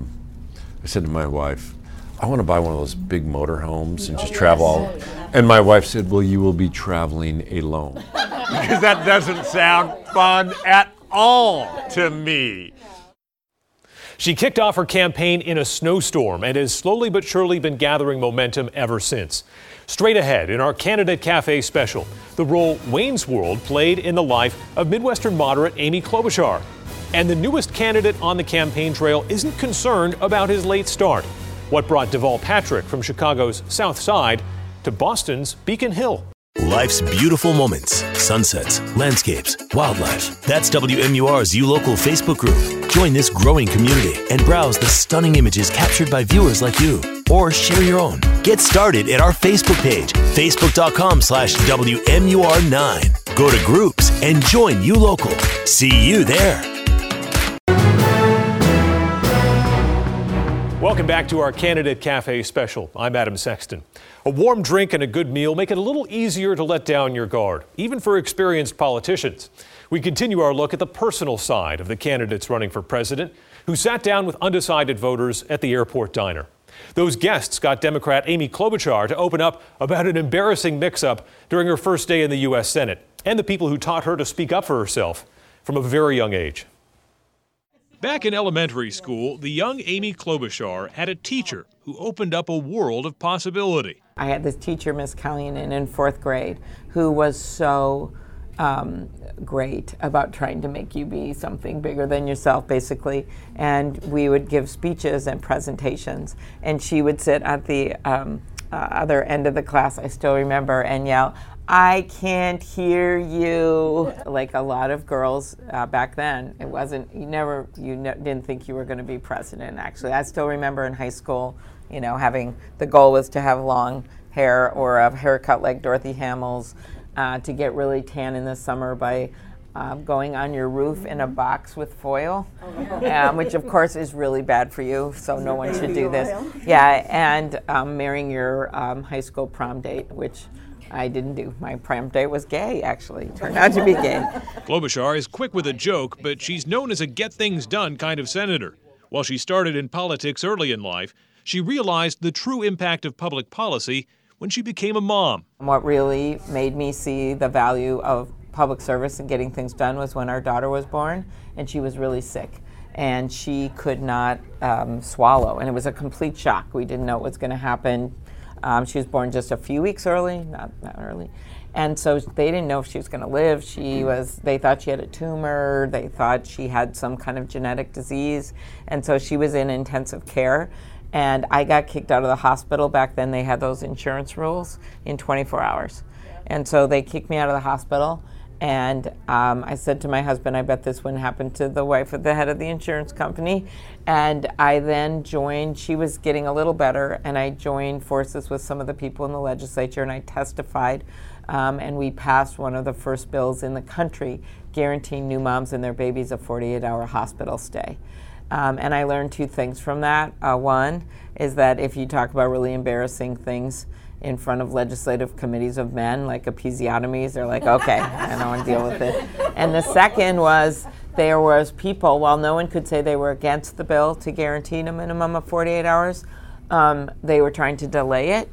said to my wife, I want to buy one of those big motorhomes and just travel all. And my wife said, well, you will be traveling alone. Because that doesn't sound fun at all to me. She kicked off her campaign in a snowstorm and has slowly but surely been gathering momentum ever since. Straight ahead in our Canada Cafe special, the role Wayne's World played in the life of Midwestern moderate Amy Klobuchar. And the newest candidate on the campaign trail isn't concerned about his late start. What brought Deval Patrick from Chicago's South Side to Boston's Beacon Hill? Life's beautiful moments, sunsets, landscapes, wildlife. That's WMUR's ULocal Facebook group. Join this growing community and browse the stunning images captured by viewers like you. Or share your own. Get started at our Facebook page, facebook.com/WMUR9. Go to groups and join ULocal. See you there. Welcome back to our Candidate Cafe special. I'm Adam Sexton. A warm drink and a good meal make it a little easier to let down your guard, even for experienced politicians. We continue our look at the personal side of the candidates running for president who sat down with undecided voters at the airport diner. Those guests got Democrat Amy Klobuchar to open up about an embarrassing mix-up during her first day in the U.S. Senate and the people who taught her to speak up for herself from a very young age. Back in elementary school, the young Amy Klobuchar had a teacher who opened up a world of possibility. I had this teacher, Miss Kellyanen, in fourth grade, who was so great about trying to make you be something bigger than yourself, basically. And we would give speeches and presentations, and she would sit at the other end of the class, I still remember, and yell, "I can't hear you." Like a lot of girls back then, it wasn't, didn't think you were going to be president, actually. I still remember in high school, having, the goal was to have long hair or a haircut like Dorothy Hamill's, to get really tan in the summer by going on your roof in a box with foil, which of course is really bad for you, so no one should do this. Yeah, and marrying your high school prom date, which I didn't do. My prom date was gay, actually. Turned out to be gay. Klobuchar is quick with a joke, but she's known as a get-things-done kind of senator. While she started in politics early in life, she realized the true impact of public policy when she became a mom. What really made me see the value of public service and getting things done was when our daughter was born, and she was really sick, and she could not swallow, and it was a complete shock. We didn't know what was going to happen. She was born just a few weeks early, not early, and so they didn't know if she was going to live. They thought she had a tumor. They thought she had some kind of genetic disease, and so she was in intensive care. And I got kicked out of the hospital. Back then they had those insurance rules in 24 hours. And so they kicked me out of the hospital. And I said to my husband, I bet this wouldn't happen to the wife of the head of the insurance company. And I then joined, she was getting a little better, and I joined forces with some of the people in the legislature, and I testified, and we passed one of the first bills in the country guaranteeing new moms and their babies a 48-hour hospital stay. And I learned two things from that. One is that if you talk about really embarrassing things in front of legislative committees of men, like episiotomies, they're like, okay, I don't want to deal with it. And the second was, there was people, while no one could say they were against the bill to guarantee a minimum of 48 hours, they were trying to delay it.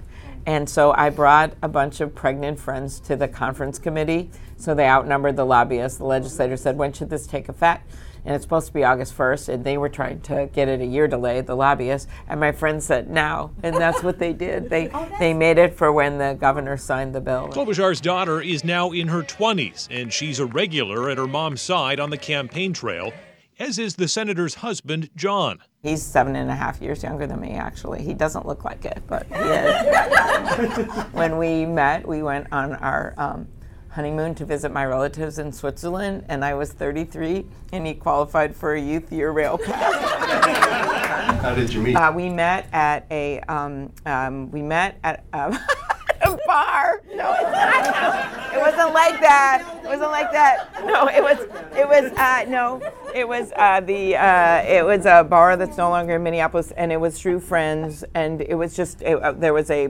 And so I brought a bunch of pregnant friends to the conference committee, so they outnumbered the lobbyists. The legislator said, when should this take effect? And it's supposed to be August 1st, and they were trying to get it a year delayed, the lobbyists. And my friend said, now. And that's what they did. They made it for when the governor signed the bill. Klobuchar's daughter is now in her 20s, and she's a regular at her mom's side on the campaign trail, as is the senator's husband, John. He's 7.5 years younger than me, actually. He doesn't look like it, but he is. When we met, we went on our honeymoon to visit my relatives in Switzerland, and I was 33, and he qualified for a youth year rail pass. How did you meet? We met at a a bar. No, it wasn't like that. It wasn't like that. No, it was a bar that's no longer in Minneapolis, and it was through friends, and it was just there was a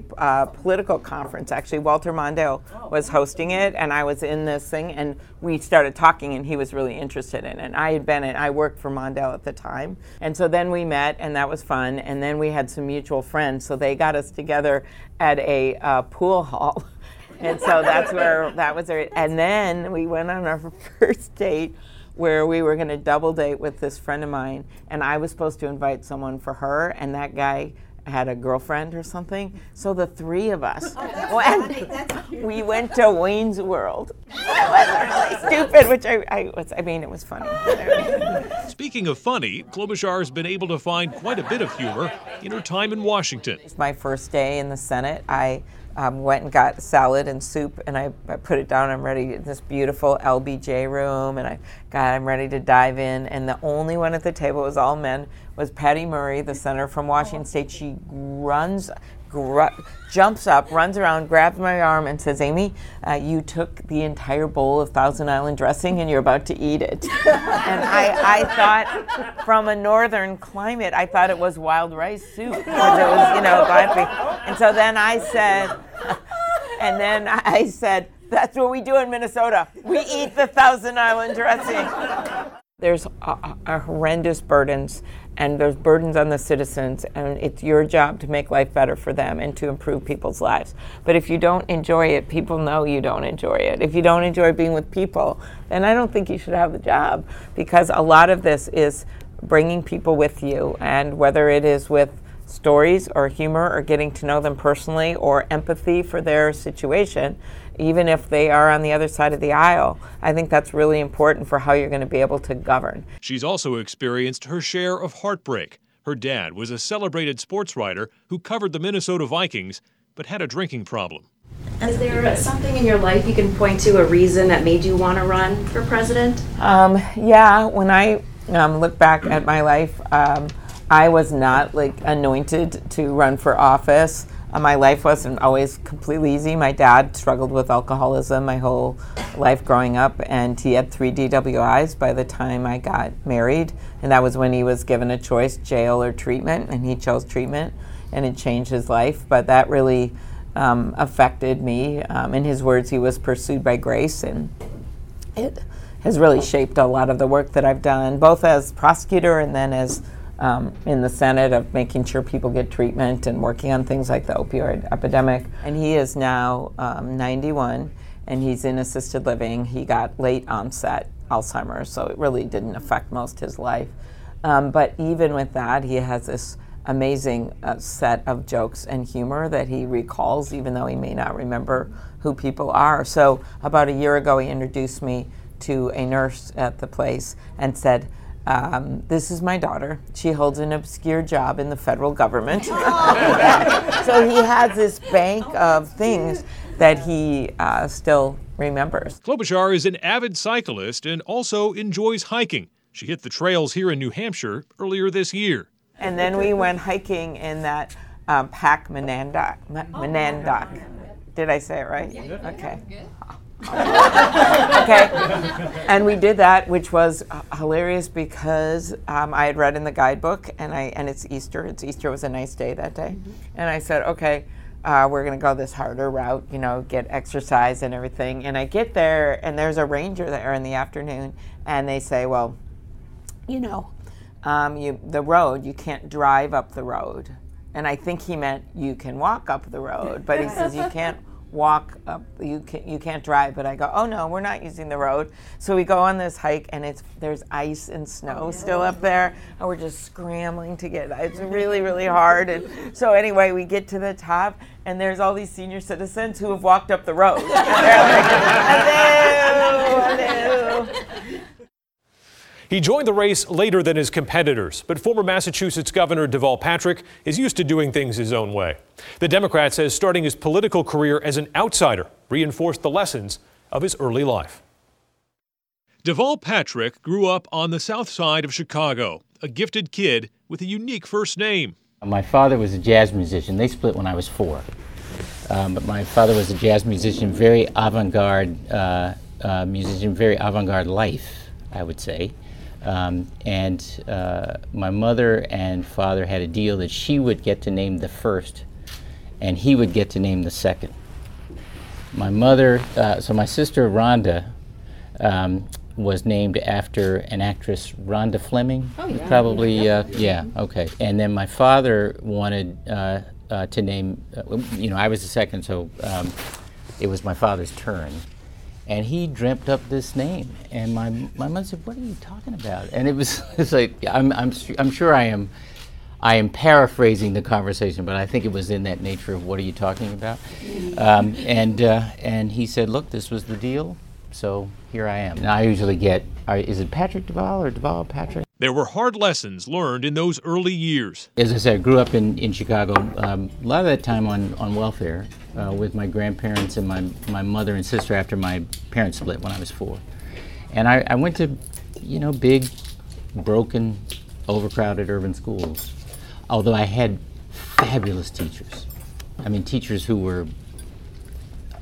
political conference, actually. Walter Mondale was hosting it, and I was in this thing, and we started talking, and he was really interested in it. And I worked for Mondale at the time, and so then we met, and that was fun, and then we had some mutual friends, so they got us together at a pool hall. And so and then we went on our first date where we were going to double date with this friend of mine, and I was supposed to invite someone for her, and that guy had a girlfriend or something. So the three of us we went to Wayne's World. It was really stupid, which it was funny. Speaking of funny, Klobuchar has been able to find quite a bit of humor in her time in Washington. My first day in the Senate, I went and got salad and soup, and I put it down. I'm ready in this beautiful LBJ room, and I'm ready to dive in. And the only one at the table, it was all men, was Patty Murray, the senator from Washington State. She runs jumps up, runs around, grabs my arm and says, Amy, you took the entire bowl of Thousand Island dressing and you're about to eat it. And I thought, from a northern climate, I thought it was wild rice soup. It was, you know, and so then I said, that's what we do in Minnesota. We eat the Thousand Island dressing. There's a horrendous burdens, and there's burdens on the citizens, and it's your job to make life better for them and to improve people's lives. But if you don't enjoy it, people know you don't enjoy it. If you don't enjoy being with people, then I don't think you should have the job, because a lot of this is bringing people with you, and whether it is with stories or humor or getting to know them personally or empathy for their situation, even if they are on the other side of the aisle. I think that's really important for how you're going to be able to govern. She's also experienced her share of heartbreak. Her dad was a celebrated sports writer who covered the Minnesota Vikings but had a drinking problem. Is there something in your life you can point to, a reason that made you want to run for president? Yeah, when I look back at my life, I was not anointed to run for office. My life wasn't always completely easy. My dad struggled with alcoholism my whole life growing up, and he had 3 DWIs by the time I got married. And that was when he was given a choice, jail or treatment, and he chose treatment, and it changed his life. But that really affected me. In his words, he was pursued by grace, and it has really shaped a lot of the work that I've done, both as prosecutor and then as in the Senate, of making sure people get treatment and working on things like the opioid epidemic. And he is now 91, and he's in assisted living. He got late onset Alzheimer's, so it really didn't affect most his life. But even with that, he has this amazing set of jokes and humor that he recalls, even though he may not remember who people are. So about a year ago, he introduced me to a nurse at the place and said, this is my daughter. She holds an obscure job in the federal government. So he has this bank of things that he still remembers. Klobuchar is an avid cyclist and also enjoys hiking. She hit the trails here in New Hampshire earlier this year. And then we went hiking in that Pac Monadnock. Did I say it right? Yeah. Okay. Okay, and we did that, which was hilarious because I had read in the guidebook, and it's Easter. It was a nice day that day, and I said, okay, we're gonna go this harder route, you know, get exercise and everything. And I get there, and there's a ranger there in the afternoon, and they say, well, you know, the road, you can't drive up the road, and I think he meant you can walk up the road, but he says you can't walk up, you can't drive. But I go, oh no, we're not using the road. So we go on this hike, and there's ice and snow still up there, and we're just scrambling to get it's really, really hard. And so anyway, we get to the top, and there's all these senior citizens who have walked up the road. And they're like, hello. He joined the race later than his competitors, but former Massachusetts Governor Deval Patrick is used to doing things his own way. The Democrat says starting his political career as an outsider reinforced the lessons of his early life. Deval Patrick grew up on the south side of Chicago, a gifted kid with a unique first name. My father was a jazz musician. They split when I was 4. But my father was a jazz musician, very avant-garde musician, very avant-garde life, I would say. My mother and father had a deal that she would get to name the first and he would get to name the second. My mother, so my sister Rhonda was named after an actress, Rhonda Fleming. Oh, yeah. Probably, yeah, okay. And then my father wanted to name, you know, I was the second, so it was my father's turn. And he dreamt up this name, and my mother said, "What are you talking about?" And it's like I'm sure I am paraphrasing the conversation, but I think it was in that nature of "What are you talking about?" And he said, "Look, this was the deal, so here I am." And I usually get, "Is it Patrick Deval or Deval Patrick?" There were hard lessons learned in those early years. As I said, I grew up in Chicago, a lot of that time on welfare with my grandparents and my mother and sister after my parents split when I was 4. And I went to, you know, big, broken, overcrowded urban schools, although I had fabulous teachers. I mean, teachers who were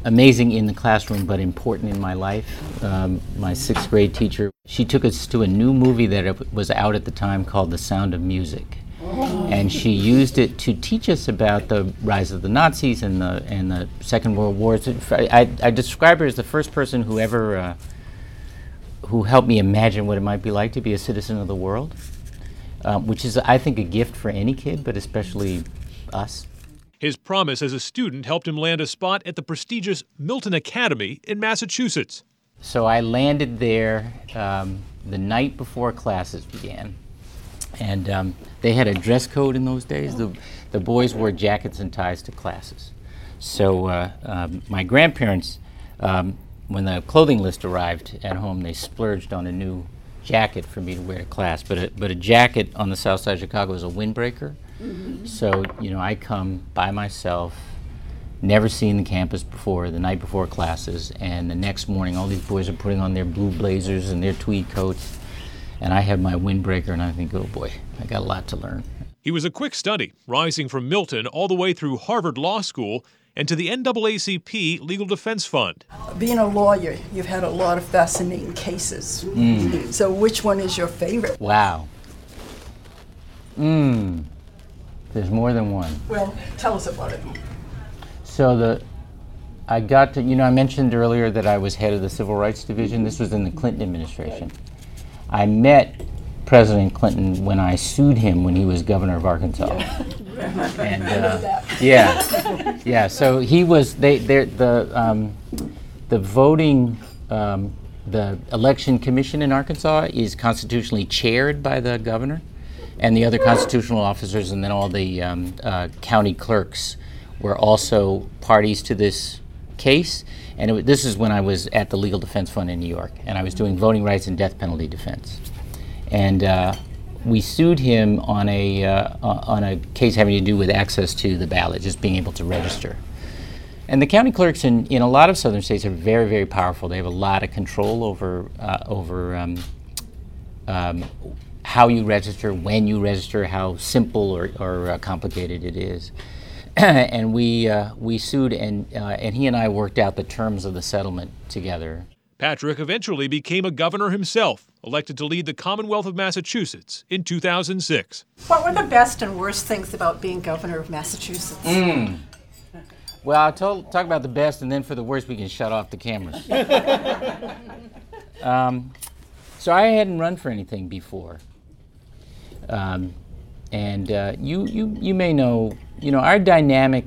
amazing in the classroom, but important in my life. My sixth grade teacher, she took us to a new movie that was out at the time called The Sound of Music. And she used it to teach us about the rise of the Nazis and the Second World War. I describe her as the first person who ever, who helped me imagine what it might be like to be a citizen of the world, which is, I think, a gift for any kid, but especially us. His promise as a student helped him land a spot at the prestigious Milton Academy in Massachusetts. So I landed there the night before classes began. And they had a dress code in those days. The boys wore jackets and ties to classes. So my grandparents, when the clothing list arrived at home, they splurged on a new jacket for me to wear to class. But a jacket on the south side of Chicago is a windbreaker. Mm-hmm. So, you know, I come by myself, never seen the campus before, the night before classes, and the next morning all these boys are putting on their blue blazers and their tweed coats. And I had my windbreaker, and I think, oh boy, I got a lot to learn. He was a quick study, rising from Milton all the way through Harvard Law School and to the NAACP Legal Defense Fund. Being a lawyer, you've had a lot of fascinating cases. Mm. So which one is your favorite? Wow. There's more than one. Well, tell us about it. So I got to, you know, I mentioned earlier that I was head of the Civil Rights Division. This was in the Clinton administration. I met President Clinton when I sued him when he was governor of Arkansas. And, so he was, the voting, the election commission in Arkansas is constitutionally chaired by the governor and the other constitutional officers, and then all the county clerks were also parties to this case. And this is when I was at the Legal Defense Fund in New York, and I was doing voting rights and death penalty defense. And we sued him on a case having to do with access to the ballot, just being able to register. And the county clerks in a lot of southern states are very, very powerful. They have a lot of control over how you register, when you register, how simple or complicated it is. And we sued, and he and I worked out the terms of the settlement together. Patrick eventually became a governor himself, elected to lead the Commonwealth of Massachusetts in 2006. What were the best and worst things about being governor of Massachusetts? Well, I'll talk about the best, and then for the worst, we can shut off the cameras. So I hadn't run for anything before. You may know, you know, our dynamic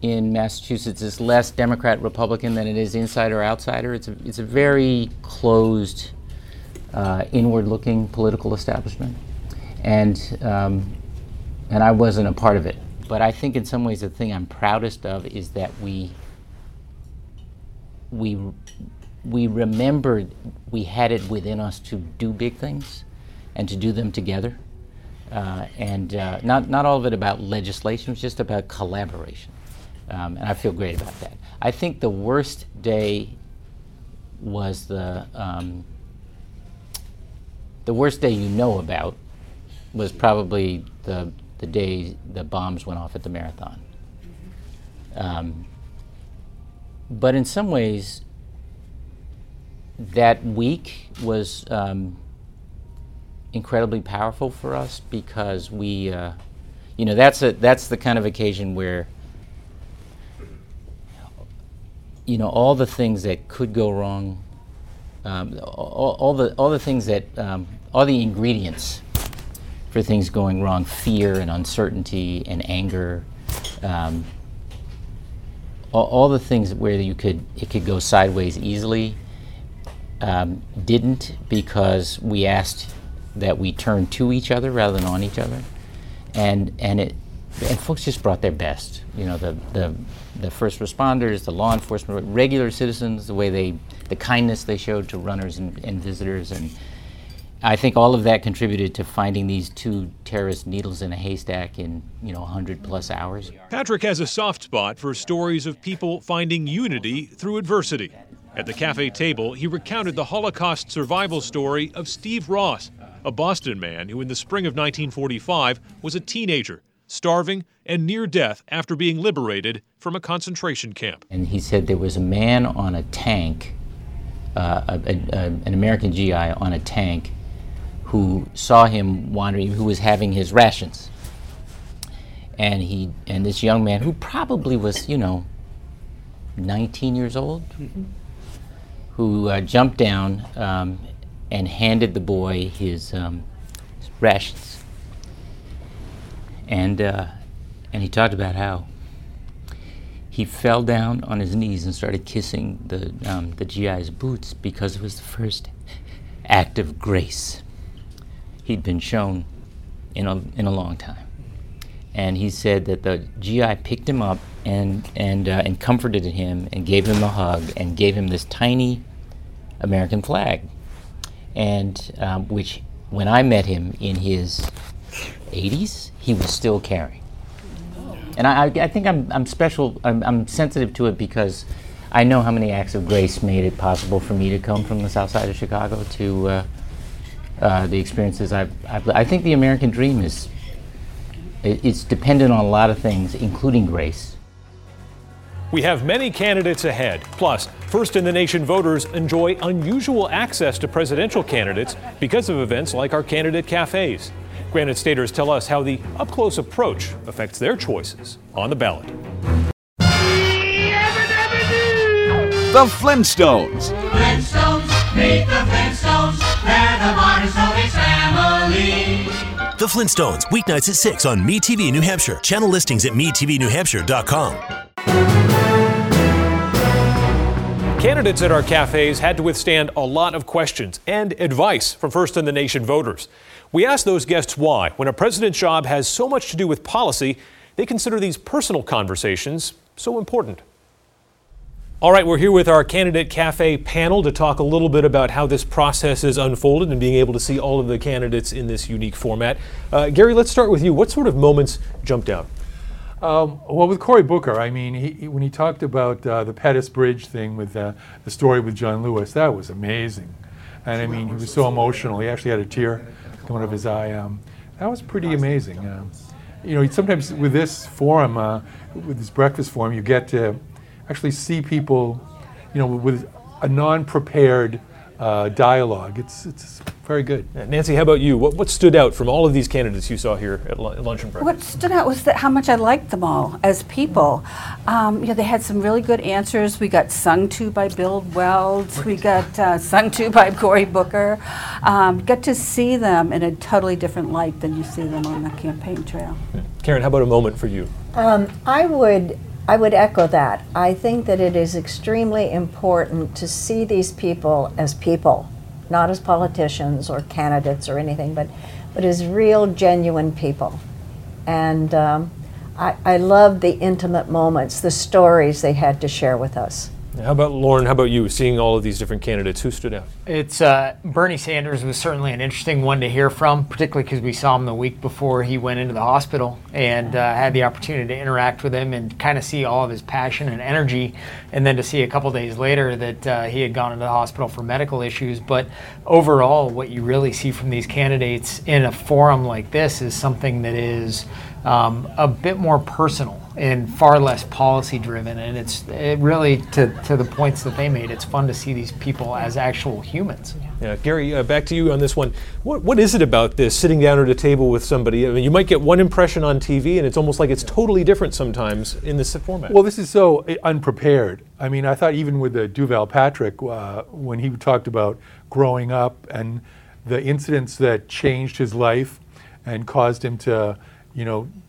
in Massachusetts is less Democrat-Republican than it is insider-outsider. It's a very closed, inward-looking political establishment, and I wasn't a part of it. But I think in some ways the thing I'm proudest of is that we remembered we had it within us to do big things and to do them together. Not all of it about legislation, it's just about collaboration. And I feel great about that. I think the worst day was the worst day you know about was probably the day the bombs went off at the marathon. But in some ways, that week was incredibly powerful for us because we, you know, that's the kind of occasion where, you know, all the things that could go wrong, all the things that, all the ingredients for things going wrong, fear and uncertainty and anger, all the things where it could go sideways easily, didn't, because we asked that we turn to each other rather than on each other, and folks just brought their best. You know, the first responders, the law enforcement, regular citizens, the kindness they showed to runners and visitors, and I think all of that contributed to finding these two terrorist needles in a haystack in, you know, 100 plus hours. Patrick has a soft spot for stories of people finding unity through adversity. At the cafe table, he recounted the Holocaust survival story of Steve Ross, a Boston man who in the spring of 1945 was a teenager, starving, and near death after being liberated from a concentration camp. And he said there was a man on a tank, an American GI on a tank, who saw him wandering, who was having his rations. And this young man, who probably was, 19 years old, mm-hmm. who jumped down and handed the boy his rations. And he talked about how he fell down on his knees and started kissing the GI's boots because it was the first act of grace he'd been shown in a long time. And he said that the GI picked him up and comforted him and gave him a hug and gave him this tiny American flag, and which when I met him in his 80s, he was still carrying. Oh. And I think I'm special. I'm sensitive to it because I know how many acts of grace made it possible for me to come from the South Side of Chicago to the experiences I've. I think the American dream is. It's dependent on a lot of things, including grace. We have many candidates ahead. Plus, first-in-the-nation voters enjoy unusual access to presidential candidates because of events like our candidate cafes. Granite Staters tell us how the up-close approach affects their choices on the ballot. The Flintstones. The Flintstones, meet the Flintstones, they're the Montessori family. The Flintstones, weeknights at 6 on MeTV New Hampshire. Channel listings at metvnewhampshire.com. Candidates at our cafes had to withstand a lot of questions and advice from first-in-the-nation voters. We asked those guests why, when a president's job has so much to do with policy, they consider these personal conversations so important. All right, we're here with our Candidate Cafe panel to talk a little bit about how this process is unfolded and being able to see all of the candidates in this unique format. Gary, let's start with you. What sort of moments jumped out? Well, with Cory Booker, I mean, when he talked about the Pettus Bridge thing with the story with John Lewis, that was amazing. And I mean, he was so emotional. He actually had a tear coming out of his eye. That was pretty amazing. Sometimes with this forum, with this breakfast forum, you get to actually see people, with a non-prepared dialogue. It's very good. Nancy, how about you? What stood out from all of these candidates you saw here at lunch and breakfast? What stood out was that how much I liked them all as people. They had some really good answers. We got sung to by Bill Welds. We got sung to by Cory Booker. Got to see them in a totally different light than you see them on the campaign trail. Karen, how about a moment for you? I would echo that. I think that it is extremely important to see these people as people, not as politicians or candidates or anything, but as real, genuine people. And I love the intimate moments, the stories they had to share with us. How about Lauren? How about you? Seeing all of these different candidates, who stood out? It's Bernie Sanders was certainly an interesting one to hear from, particularly because we saw him the week before he went into the hospital and had the opportunity to interact with him and kind of see all of his passion and energy, and then to see a couple days later that he had gone into the hospital for medical issues. But overall, what you really see from these candidates in a forum like this is something that is a bit more personal and far less policy driven, and it really, to the points that they made, it's fun to see these people as actual humans. Yeah, Gary, back to you on this one. What is it about this sitting down at a table with somebody? I mean, you might get one impression on TV, and it's almost like it's totally different sometimes in this format. Well, this is so unprepared. I mean, I thought even with Duval Patrick when he talked about growing up and the incidents that changed his life and caused him to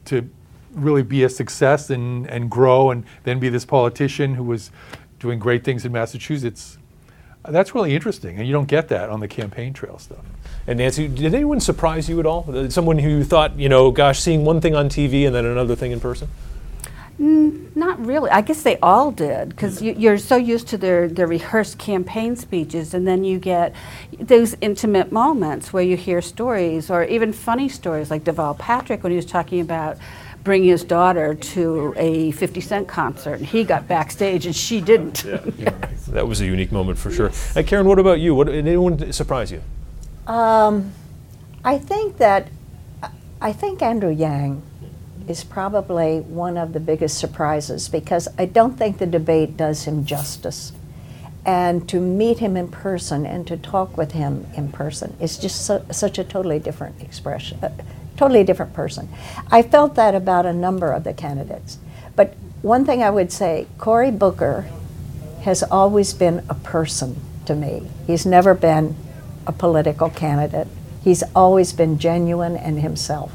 to really be a success and grow and then be this politician who was doing great things in Massachusetts. That's really interesting, and you don't get that on the campaign trail stuff. And Nancy, did anyone surprise you at all? Someone who you thought, gosh, seeing one thing on TV and then another thing in person? Not really. I guess they all did, because you're so used to their rehearsed campaign speeches, and then you get those intimate moments where you hear stories, or even funny stories, like Deval Patrick when he was talking about bringing his daughter to a 50 Cent concert, and he got backstage and she didn't. Yeah. Right. That was a unique moment for sure. Yes. Karen, what about you? What did anyone surprise you? I think Andrew Yang is probably one of the biggest surprises, because I don't think the debate does him justice. And to meet him in person and to talk with him in person is just such a totally different expression, totally different person. I felt that about a number of the candidates. But one thing I would say, Cory Booker has always been a person to me. He's never been a political candidate. He's always been genuine and himself.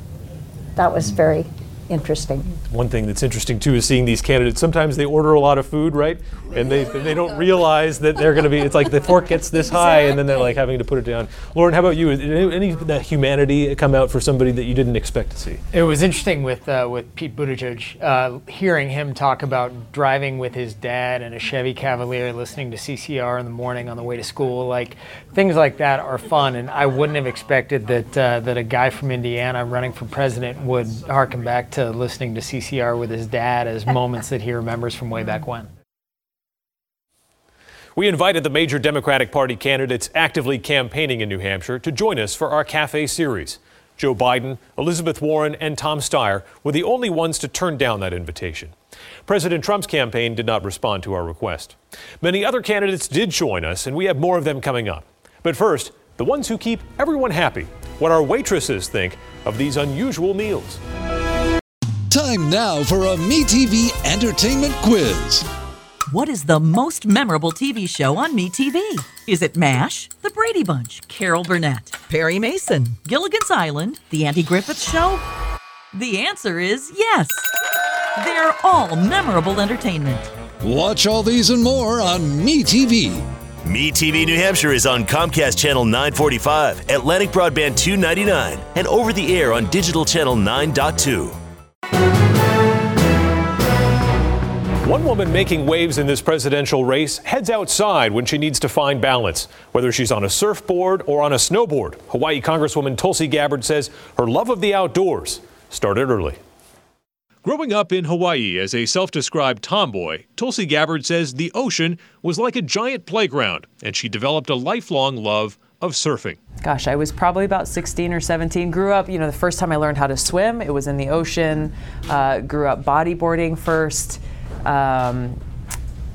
That was very interesting. One thing that's interesting too is seeing these candidates. Sometimes they order a lot of food, right? And they don't realize that they're going to be, it's like the fork gets this high and then they're like having to put it down. Lauren, how about you? Did any of that humanity come out for somebody that you didn't expect to see? It was interesting with Pete Buttigieg, hearing him talk about driving with his dad in a Chevy Cavalier, listening to CCR in the morning on the way to school. Like, things like that are fun, and I wouldn't have expected that a guy from Indiana running for president would harken back to listening to CCR with his dad as moments that he remembers from way back when. We invited the major Democratic Party candidates actively campaigning in New Hampshire to join us for our cafe series. Joe Biden, Elizabeth Warren, and Tom Steyer were the only ones to turn down that invitation. President Trump's campaign did not respond to our request. Many other candidates did join us, and we have more of them coming up. But first, the ones who keep everyone happy, what our waitresses think of these unusual meals. Time now for a MeTV entertainment quiz. What is the most memorable TV show on MeTV? Is it MASH, The Brady Bunch, Carol Burnett, Perry Mason, Gilligan's Island, The Andy Griffith Show? The answer is yes. They're all memorable entertainment. Watch all these and more on MeTV. MeTV New Hampshire is on Comcast Channel 945, Atlantic Broadband 299, and over the air on Digital Channel 9.2. One woman making waves in this presidential race heads outside when she needs to find balance, whether she's on a surfboard or on a snowboard. Hawaii Congresswoman Tulsi Gabbard says her love of the outdoors started early. Growing up in Hawaii as a self-described tomboy, Tulsi Gabbard says the ocean was like a giant playground, and she developed a lifelong love of surfing. Gosh, I was probably about 16 or 17. Grew up, the first time I learned how to swim, it was in the ocean. Grew up bodyboarding first. And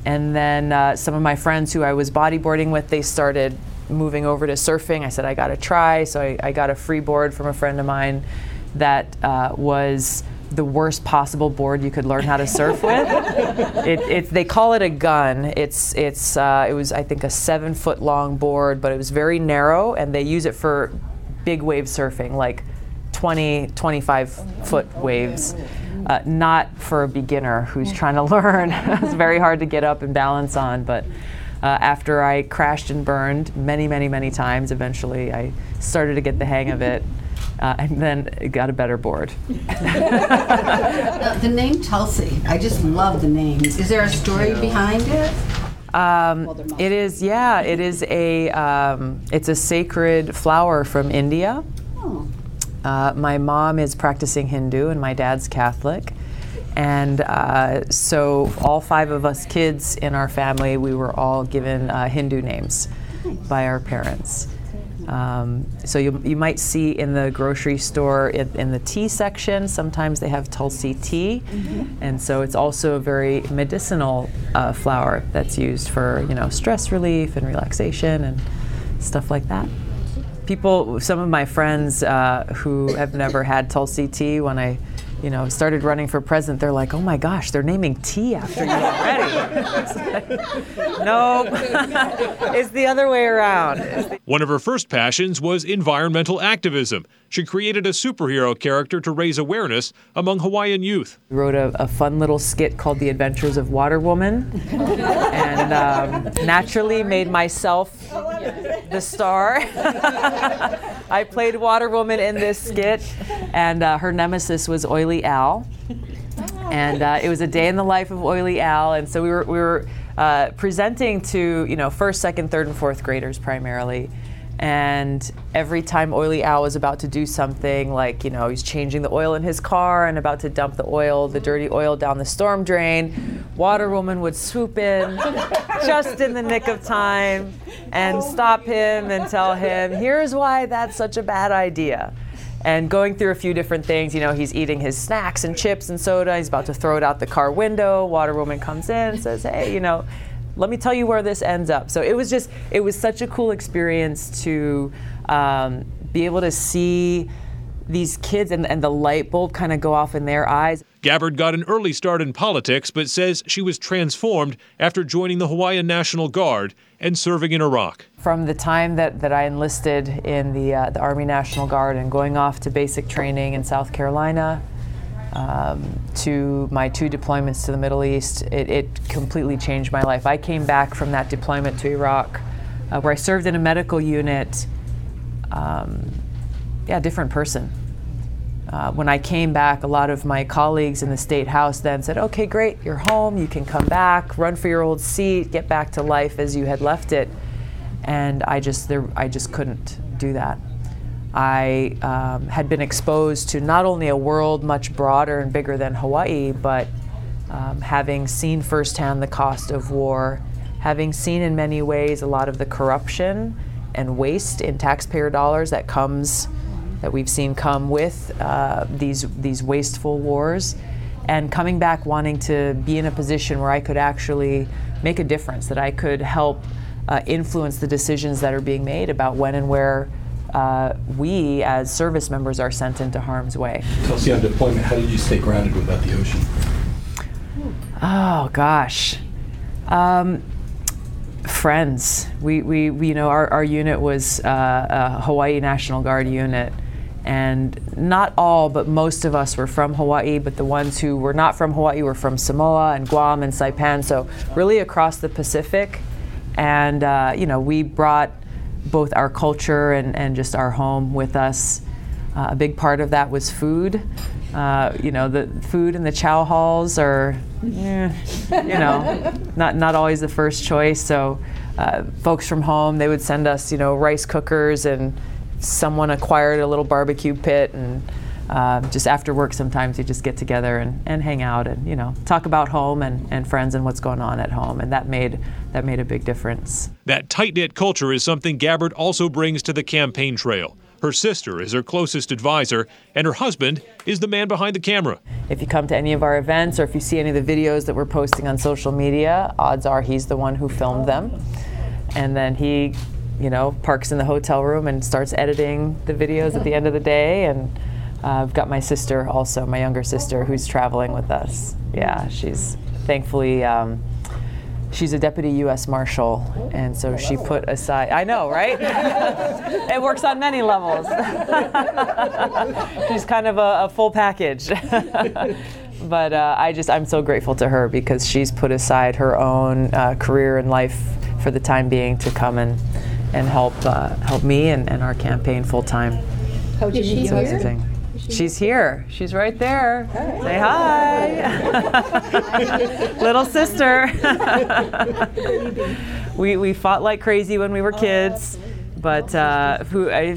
then some of my friends who I was bodyboarding with, they started moving over to surfing. I said, I got to try. So I got a free board from a friend of mine that was the worst possible board you could learn how to surf with. They call it a gun. It was, I think, a 7-foot long board, but it was very narrow, and they use it for big wave surfing, like 20, 25-foot waves. Not for a beginner who's trying to learn. It's very hard to get up and balance on, but after I crashed and burned many, many, many times, eventually I started to get the hang of it, and then got a better board. The name Tulsi, I just love the name. Is there a story behind it? It's a sacred flower from India. Oh. My mom is practicing Hindu and my dad's Catholic, and so all five of us kids in our family, we were all given Hindu names by our parents. So you might see in the grocery store in the tea section, sometimes they have Tulsi tea, and so it's also a very medicinal flower that's used for stress relief and relaxation and stuff like that. People, some of my friends who have never had Tulsi tea, when I, started running for president, they're like, "Oh my gosh, they're naming tea after you already." No, it's the other way around. One of her first passions was environmental activism. She created a superhero character to raise awareness among Hawaiian youth. We wrote a fun little skit called The Adventures of Water Woman, and naturally made myself the star. I played Water Woman in this skit, and her nemesis was Oily Al. And it was a day in the life of Oily Al, and so we were presenting to, first, second, third, and fourth graders primarily. And every time Oily Al was about to do something, like, he's changing the oil in his car and about to dump the dirty oil down the storm drain, Water Woman would swoop in just in the nick of time and stop him and tell him, "Here's why that's such a bad idea." and going through a few different things. You know, he's eating his snacks and chips and soda. He's about to throw it out the car window. Water woman comes in and says, hey, you know, let me tell you where this ends up. So it was just, it was such a cool experience to be able to see these kids and the light bulb kind of go off in their eyes. Gabbard got an early start in politics, but says she was transformed after joining the Hawaiian National Guard and serving in Iraq. From the time that I enlisted in the Army National Guard and going off to basic training in South Carolina, to my two deployments to the Middle East, it completely changed my life. I came back from that deployment to Iraq, where I served in a medical unit, different person. When I came back, a lot of my colleagues in the State House then said, okay, great, you're home, you can come back, run for your old seat, get back to life as you had left it. And I just couldn't do that. I had been exposed to not only a world much broader and bigger than Hawaii, but having seen firsthand the cost of war, having seen in many ways a lot of the corruption and waste in taxpayer dollars that we've seen come with these wasteful wars, and coming back wanting to be in a position where I could actually make a difference, that I could help influence the decisions that are being made about when and where we as service members are sent into harm's way. Tell us, on deployment, how did you stay grounded without the ocean? Oh gosh. Friends. We you know, our unit was a Hawaii National Guard unit. And not all, but most of us were from Hawaii, but the ones who were not from Hawaii were from Samoa and Guam and Saipan, so really across the Pacific. And, you know, we brought both our culture and just our home with us. A big part of that was food. You know, the food in the chow halls are, not always the first choice. So folks from home, they would send us, you know, rice cookers, and someone acquired a little barbecue pit, and just after work sometimes you just get together and hang out and, you know, talk about home and friends and what's going on at home, and that made a big difference. That tight-knit culture is something Gabbard also brings to the campaign trail. Her sister is her closest advisor, and her husband is the man behind the camera. If you come to any of our events, or if you see any of the videos that we're posting on social media, odds are he's the one who filmed them, and then he, you know, parks in the hotel room and starts editing the videos at the end of the day. And I've got my sister also, my younger sister, who's traveling with us. Yeah, she's thankfully, she's a deputy U.S. Marshal, and so she put aside, I know, right? It works on many levels. She's kind of a full package. But I'm so grateful to her, because she's put aside her own career and life for the time being to come and help me and our campaign full time. Is she here? She's here. She's right there. Hi. Say hi. Little sister. We fought like crazy when we were kids, but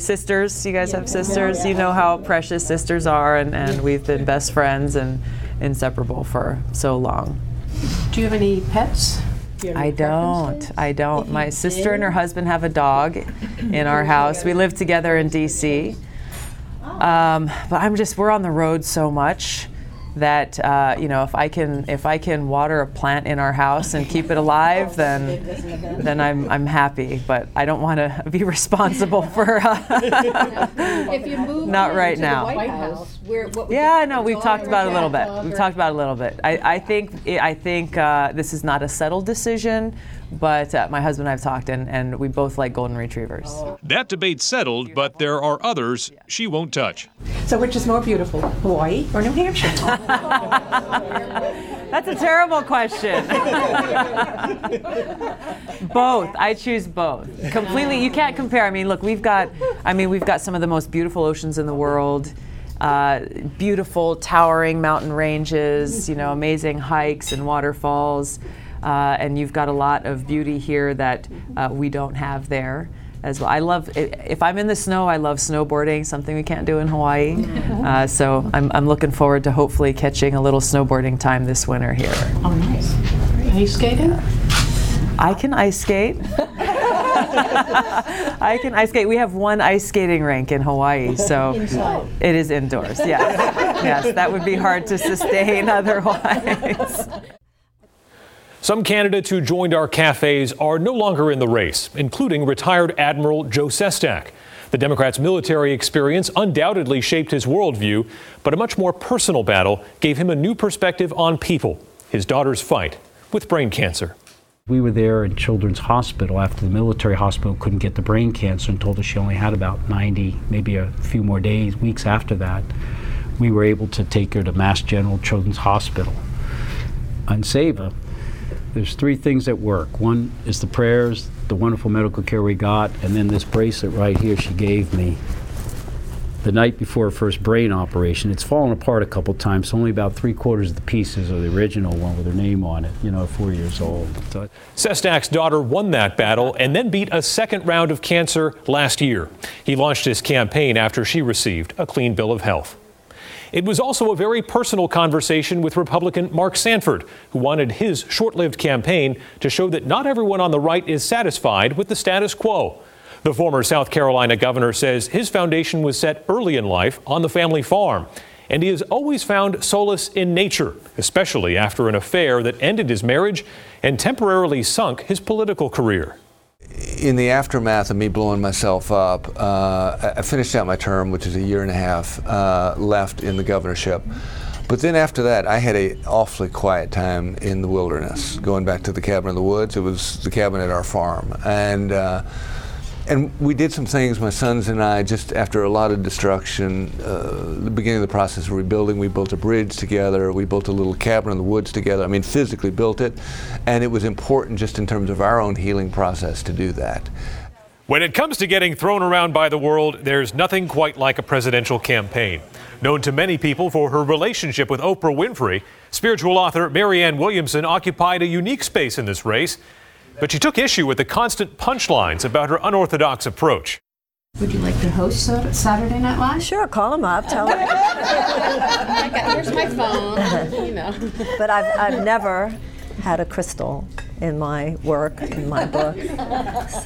sisters, you guys have sisters. You know how precious sisters are, and we've been best friends and inseparable for so long. Do you have any pets? I don't. My sister and her husband have a dog in our house. We live together in D.C. But we're on the road so much that you know, if I can water a plant in our house and keep it alive, then I'm happy. But I don't want to be responsible for. If you move not right now. The White House, we've talked about it a little bit. We've talked about it a little bit. I think this is not a settled decision, but my husband and I have talked, and we both like golden retrievers. That debate's settled, but there are others she won't touch. So which is more beautiful, Hawaii or New Hampshire? That's a terrible question. Both. I choose both. Completely. You can't compare. I mean, look, we've got some of the most beautiful oceans in the world, beautiful towering mountain ranges, you know, amazing hikes and waterfalls. And you've got a lot of beauty here that we don't have there as well. I love, if I'm in the snow, I love snowboarding, something we can't do in Hawaii. So I'm looking forward to hopefully catching a little snowboarding time this winter here. Oh, nice. Are you skating? I can ice skate. I can ice skate. We have one ice skating rink in Hawaii, so inside. It is indoors. Yes, yes, that would be hard to sustain otherwise. Some candidates who joined our cafes are no longer in the race, including retired Admiral Joe Sestak. The Democrat's military experience undoubtedly shaped his worldview, but a much more personal battle gave him a new perspective on people, his daughter's fight with brain cancer. We were there at Children's Hospital after the military hospital couldn't get the brain cancer and told us she only had about 90, maybe a few more days, weeks after that. We were able to take her to Mass General Children's Hospital and save her. There's three things at work. One is the prayers, the wonderful medical care we got, and then this bracelet right here she gave me the night before her first brain operation. It's fallen apart a couple times. Only about 3/4 of the pieces are the original one with her name on it, you know, at 4 years old. So Sestak's daughter won that battle and then beat a second round of cancer last year. He launched his campaign after she received a clean bill of health. It was also a very personal conversation with Republican Mark Sanford, who wanted his short-lived campaign to show that not everyone on the right is satisfied with the status quo. The former South Carolina governor says his foundation was set early in life on the family farm, and he has always found solace in nature, especially after an affair that ended his marriage and temporarily sunk his political career. In the aftermath of me blowing myself up, I finished out my term, which is a year and a half left in the governorship. But then after that, I had an awfully quiet time in the wilderness, going back to the cabin in the woods. It was the cabin at our farm. And we did some things, my sons and I, just after a lot of destruction, the beginning of the process of rebuilding. We built a bridge together, we built a little cabin in the woods together. I mean, physically built it, and it was important just in terms of our own healing process to do that. When it comes to getting thrown around by the world, there's nothing quite like a presidential campaign. Known to many people for her relationship with Oprah Winfrey, spiritual author Marianne Williamson occupied a unique space in this race. But she took issue with the constant punchlines about her unorthodox approach. Would you like to host Saturday Night Live? Sure, call him up, tell him. I got, here's my phone, you know. But I've never had a crystal in my work, in my book,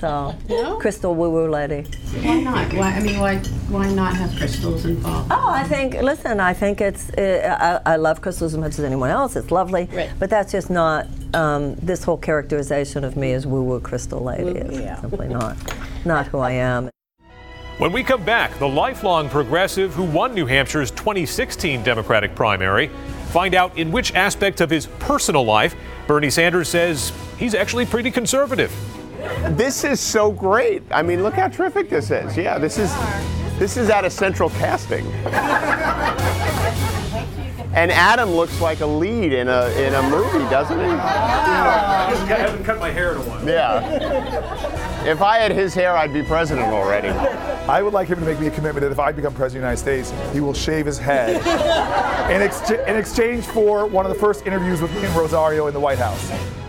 so no? Crystal woo-woo lady. Why not? Why not have crystals involved? Oh, I think I love crystals as much as anyone else. It's lovely, right. But that's just not this whole characterization of me as woo-woo crystal lady. It's simply not who I am. When we come back, the lifelong progressive who won New Hampshire's 2016 Democratic primary. Find out in which aspect of his personal life Bernie Sanders says he's actually pretty conservative. This is so great. I mean, look how terrific this is. Yeah, this is out of Central Casting. And Adam looks like a lead in a movie, doesn't he? I haven't cut my hair in a while. Yeah. If I had his hair, I'd be president already. I would like him to make me a commitment that if I become president of the United States, he will shave his head in exchange for one of the first interviews with me and Rosario in the White House.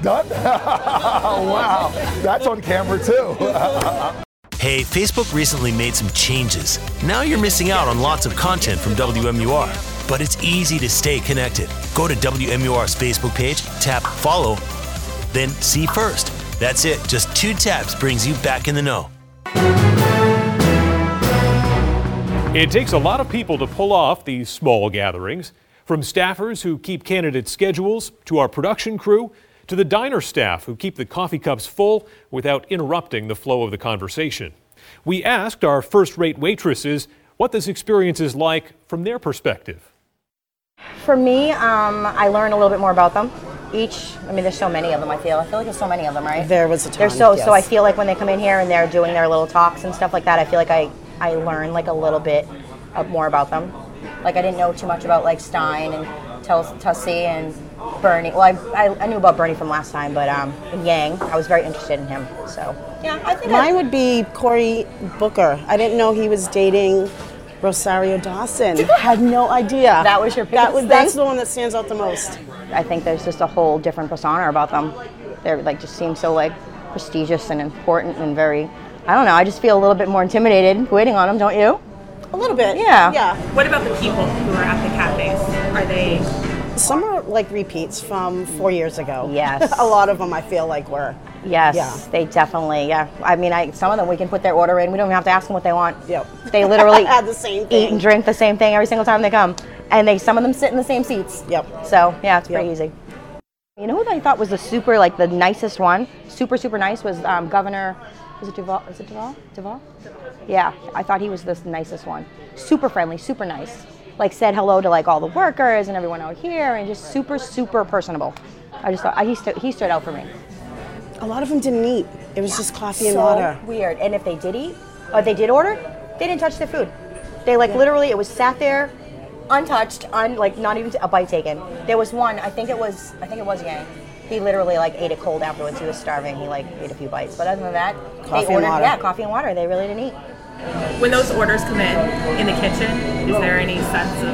Done? Wow. That's on camera, too. Hey, Facebook recently made some changes. Now you're missing out on lots of content from WMUR. But it's easy to stay connected. Go to WMUR's Facebook page, tap follow, then see first. That's it. Just 2 taps brings you back in the know. It takes a lot of people to pull off these small gatherings, from staffers who keep candidate schedules, to our production crew, to the diner staff who keep the coffee cups full without interrupting the flow of the conversation. We asked our first-rate waitresses what this experience is like from their perspective. For me, I learned a little bit more about them. There's so many of them, I feel like there's so many of them, right? There was a ton, there's so, yes. So I feel like when they come in here and they're doing their little talks and stuff like that, I feel like I learn like a little bit more about them. Like I didn't know too much about like Stein and Tussie and Bernie. Well, I knew about Bernie from last time, but Yang, I was very interested in him, so. Yeah, I think mine would be Cory Booker. I didn't know he was dating Rosario Dawson. Had no idea. That was your biggest thing? That's the one that stands out the most. I think there's just a whole different persona about them. They're like just seem so like prestigious and important and very, I don't know, I just feel a little bit more intimidated waiting on them, don't you? A little bit. Yeah. Yeah. What about the people who are at the cafes? Are they? Some are like repeats from 4 years ago. Yes. A lot of them I feel like were. Yes, yeah. They definitely, yeah. I mean, some of them, we can put their order in. We don't even have to ask them what they want. Yep. They literally the same thing. Eat and drink the same thing every single time they come. And some of them sit in the same seats. Yep. So, yeah, it's pretty easy. You know who I thought was the nicest one, super, super nice, was Governor, Duval? Yeah, I thought he was the nicest one. Super friendly, super nice. Said hello to, all the workers and everyone out here, and just super, super personable. I just thought, he stood out for me. A lot of them didn't eat. It was just coffee and water. So weird. And if they did eat, or they did order, they didn't touch their food. They, literally, it was sat there, untouched, not even a bite taken. There was one, I think it was Yang. He literally ate it cold afterwards. He was starving. He ate a few bites. But other than that, coffee and water. They really didn't eat. When those orders come in the kitchen, is there any sense of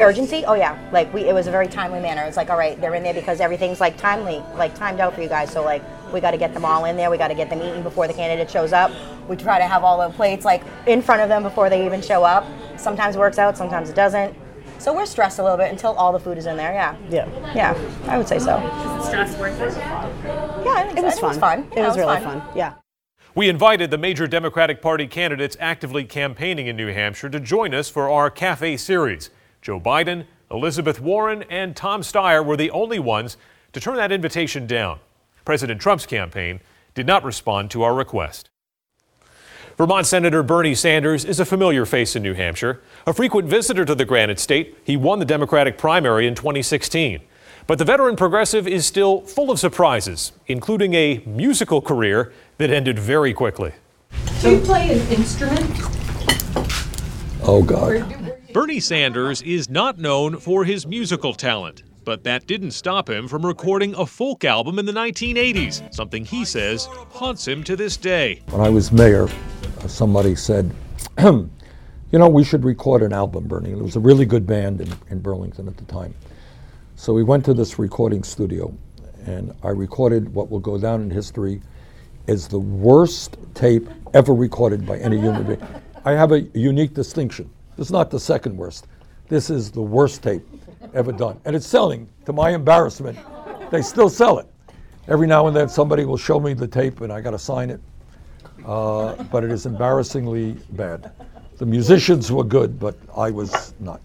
urgency? Oh yeah. It was a very timely manner. It's all right, they're in there because everything's timely, timed out for you guys. So we got to get them all in there. We got to get them eaten before the candidate shows up. We try to have all the plates in front of them before they even show up. Sometimes it works out, sometimes it doesn't. So we're stressed a little bit until all the food is in there, yeah. Yeah. Yeah, I would say so. Is it stress worth it? Yeah, I think it was fun. It was really fun, yeah. We invited the major Democratic Party candidates actively campaigning in New Hampshire to join us for our Cafe series. Joe Biden, Elizabeth Warren, and Tom Steyer were the only ones to turn that invitation down. President Trump's campaign did not respond to our request. Vermont Senator Bernie Sanders is a familiar face in New Hampshire. A frequent visitor to the Granite State, he won the Democratic primary in 2016. But the veteran progressive is still full of surprises, including a musical career that ended very quickly. Do you play an instrument? Oh, God. Bernie Sanders is not known for his musical talent, but that didn't stop him from recording a folk album in the 1980s, something he says haunts him to this day. When I was mayor, somebody said, we should record an album, Bernie. It was a really good band in Burlington at the time. So we went to this recording studio, and I recorded what will go down in history as the worst tape ever recorded by any human being. I have a unique distinction. It's not the second worst. This is the worst tape ever done. And it's selling, to my embarrassment. They still sell it. Every now and then somebody will show me the tape, and I got to sign it. But it is embarrassingly bad. The musicians were good, but I was not.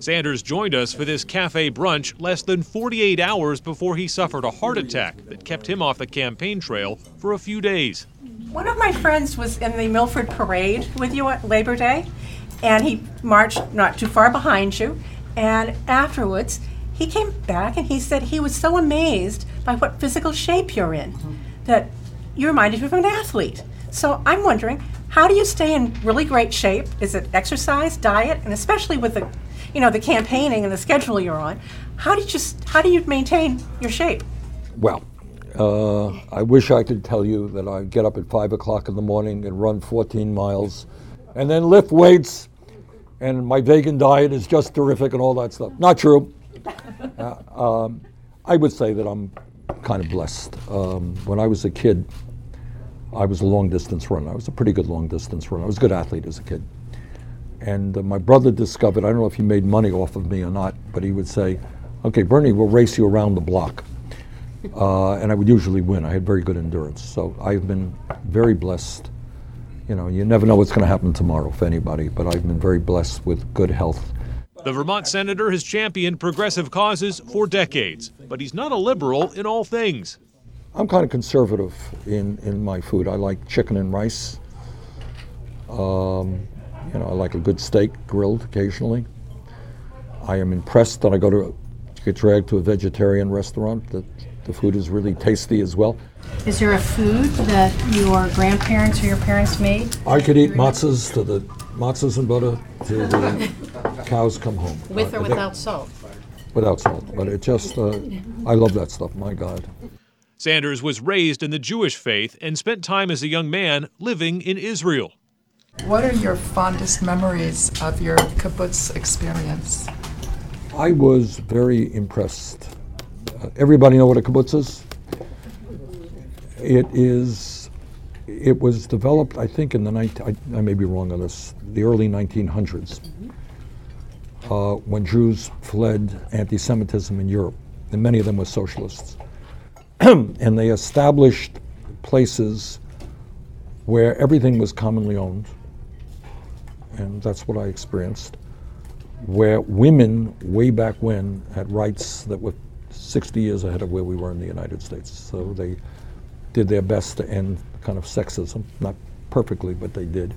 Sanders joined us for this cafe brunch less than 48 hours before he suffered a heart attack that kept him off the campaign trail for a few days. One of my friends was in the Milford Parade with you at Labor Day, and he marched not too far behind you. And afterwards, he came back and he said he was so amazed by what physical shape you're in that you reminded him of an athlete. So I'm wondering, how do you stay in really great shape? Is it exercise, diet, and especially with the the campaigning and the schedule you're on, how do you maintain your shape? Well, I wish I could tell you that I get up at 5 o'clock in the morning and run 14 miles and then lift weights, and my vegan diet is just terrific and all that stuff. Not true. I would say that I'm kind of blessed. When I was a kid, I was a long distance runner. I was a pretty good long distance runner. I was a good athlete as a kid. And my brother discovered, I don't know if he made money off of me or not, but he would say, okay, Bernie, we'll race you around the block. And I would usually win. I had very good endurance. So I've been very blessed. You never know what's going to happen tomorrow for anybody, but I've been very blessed with good health. The Vermont senator has championed progressive causes for decades, but he's not a liberal in all things. I'm kind of conservative in my food. I like chicken and rice. I like a good steak grilled occasionally. I am impressed that I get dragged to a vegetarian restaurant, that the food is really tasty as well. Is there a food that your grandparents or your parents made? I could eat matzahs and butter till the cows come home. With or without salt? Without salt, but it just, I love that stuff, my God. Sanders was raised in the Jewish faith and spent time as a young man living in Israel. What are your fondest memories of your kibbutz experience? I was very impressed. Everybody know what a kibbutz is? It was developed, I think, in the I may be wrong on this, the early 1900s, when Jews fled anti-Semitism in Europe, and many of them were socialists. and they established places where everything was commonly owned, and that's what I experienced, where women way back when had rights that were 60 years ahead of where we were in the United States. So they did their best to end kind of sexism, not perfectly, but they did.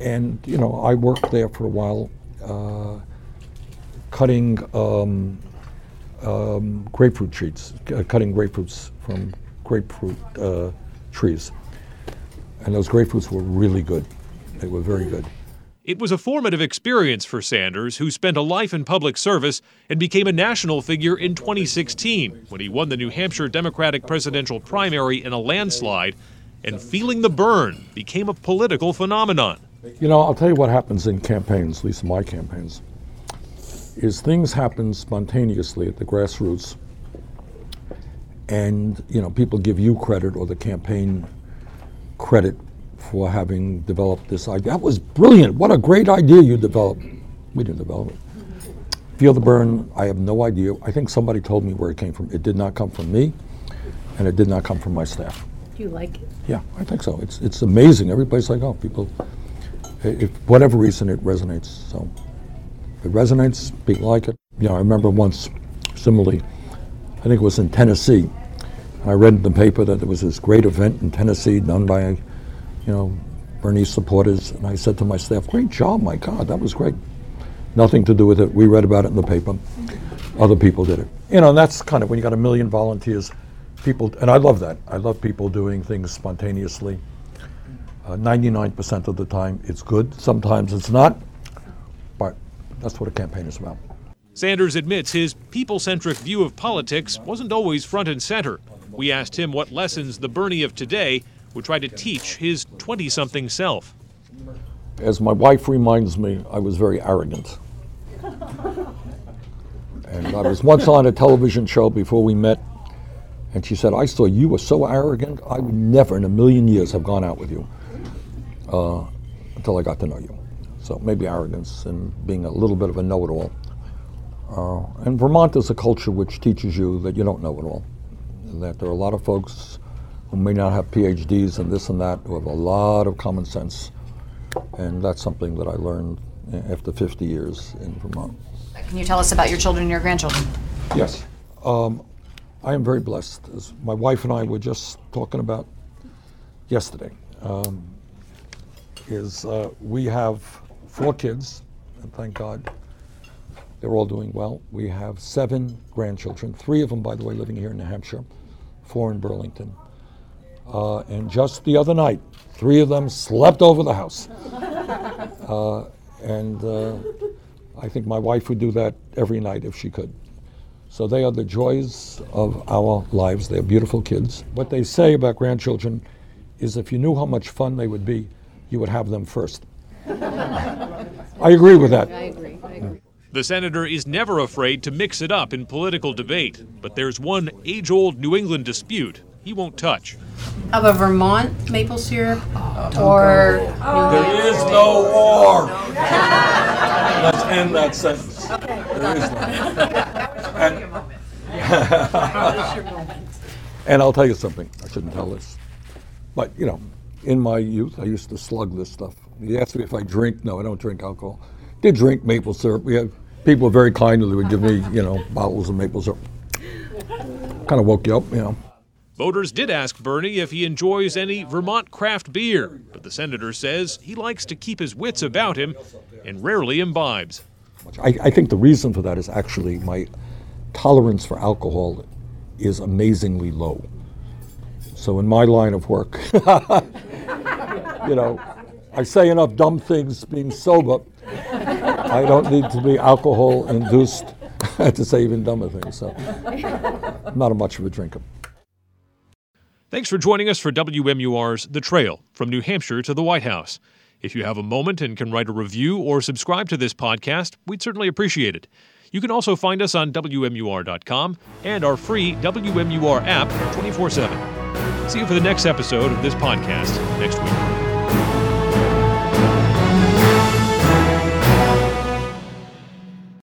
And you know, I worked there for a while, cutting grapefruit trees, cutting grapefruits from grapefruit trees. And those grapefruits were really good. They were very good. It was a formative experience for Sanders, who spent a life in public service and became a national figure in 2016 when he won the New Hampshire Democratic presidential primary in a landslide, and feeling the burn became a political phenomenon. You know, I'll tell you what happens in campaigns, at least my campaigns, is things happen spontaneously at the grassroots, and, you know, people give you credit or the campaign credit for having developed this idea. That was brilliant. What a great idea you developed. We didn't develop it. Feel the burn, I have no idea. I think somebody told me where it came from. It did not come from me, and it did not come from my staff. Do you like it? Yeah, I think so. It's amazing. Every place I go, people, if whatever reason, it resonates. So it resonates, people like it. You know, I remember once, similarly, I think it was in Tennessee, and I read in the paper that there was this great event in Tennessee done by, you know, Bernie supporters, and I said to my staff, great job, my God, that was great. Nothing to do with it. We read about it in the paper. Other people did it. You know, and that's kind of, when you got 1 million volunteers, people, and I love that. I love people doing things spontaneously. 99% of the time it's good. Sometimes it's not, but that's what a campaign is about. Sanders admits his people-centric view of politics wasn't always front and center. We asked him what lessons the Bernie of today would try to teach his 20-something self. As my wife reminds me, I was very arrogant. And I was once on a television show before we met, and she said, I saw you were so arrogant, I would never in 1 million years have gone out with you until I got to know you. So maybe arrogance and being a little bit of a know-it-all. And Vermont is a culture which teaches you that you don't know it all, and that there are a lot of folks who may not have PhDs and this and that, who have a lot of common sense. And that's something that I learned after 50 years in Vermont. Can you tell us about your children and your grandchildren? Yes. I am very blessed. As my wife and I were just talking about yesterday, we have 4 kids, and thank God they're all doing well. We have 7 grandchildren, 3 of them, by the way, living here in New Hampshire, 4 in Burlington. And just the other night, 3 of them slept over the house. And I think my wife would do that every night if she could. So they are the joys of our lives. They're beautiful kids. What they say about grandchildren is if you knew how much fun they would be, you would have them first. I agree with that. I agree. The senator is never afraid to mix it up in political debate, but there's one age-old New England dispute he won't touch. Of a Vermont maple syrup or... There is no war. Let's end that sentence. Okay. There is no war. And I'll tell you something. I shouldn't tell this. But, you know, in my youth, I used to slug this stuff. You asked me if I drink. No, I don't drink alcohol. Did drink maple syrup. We have people very kindly would give me, you know, bottles of maple syrup. Kind of woke you up, you know. Voters did ask Bernie if he enjoys any Vermont craft beer, but the senator says he likes to keep his wits about him and rarely imbibes. I think the reason for that is actually my tolerance for alcohol is amazingly low. So in my line of work, you know, I say enough dumb things being sober. I don't need to be alcohol-induced to say even dumber things, so I'm not much of a drinker. Thanks for joining us for WMUR's The Trail, from New Hampshire to the White House. If you have a moment and can write a review or subscribe to this podcast, we'd certainly appreciate it. You can also find us on WMUR.com and our free WMUR app 24/7. See you for the next episode of this podcast next week.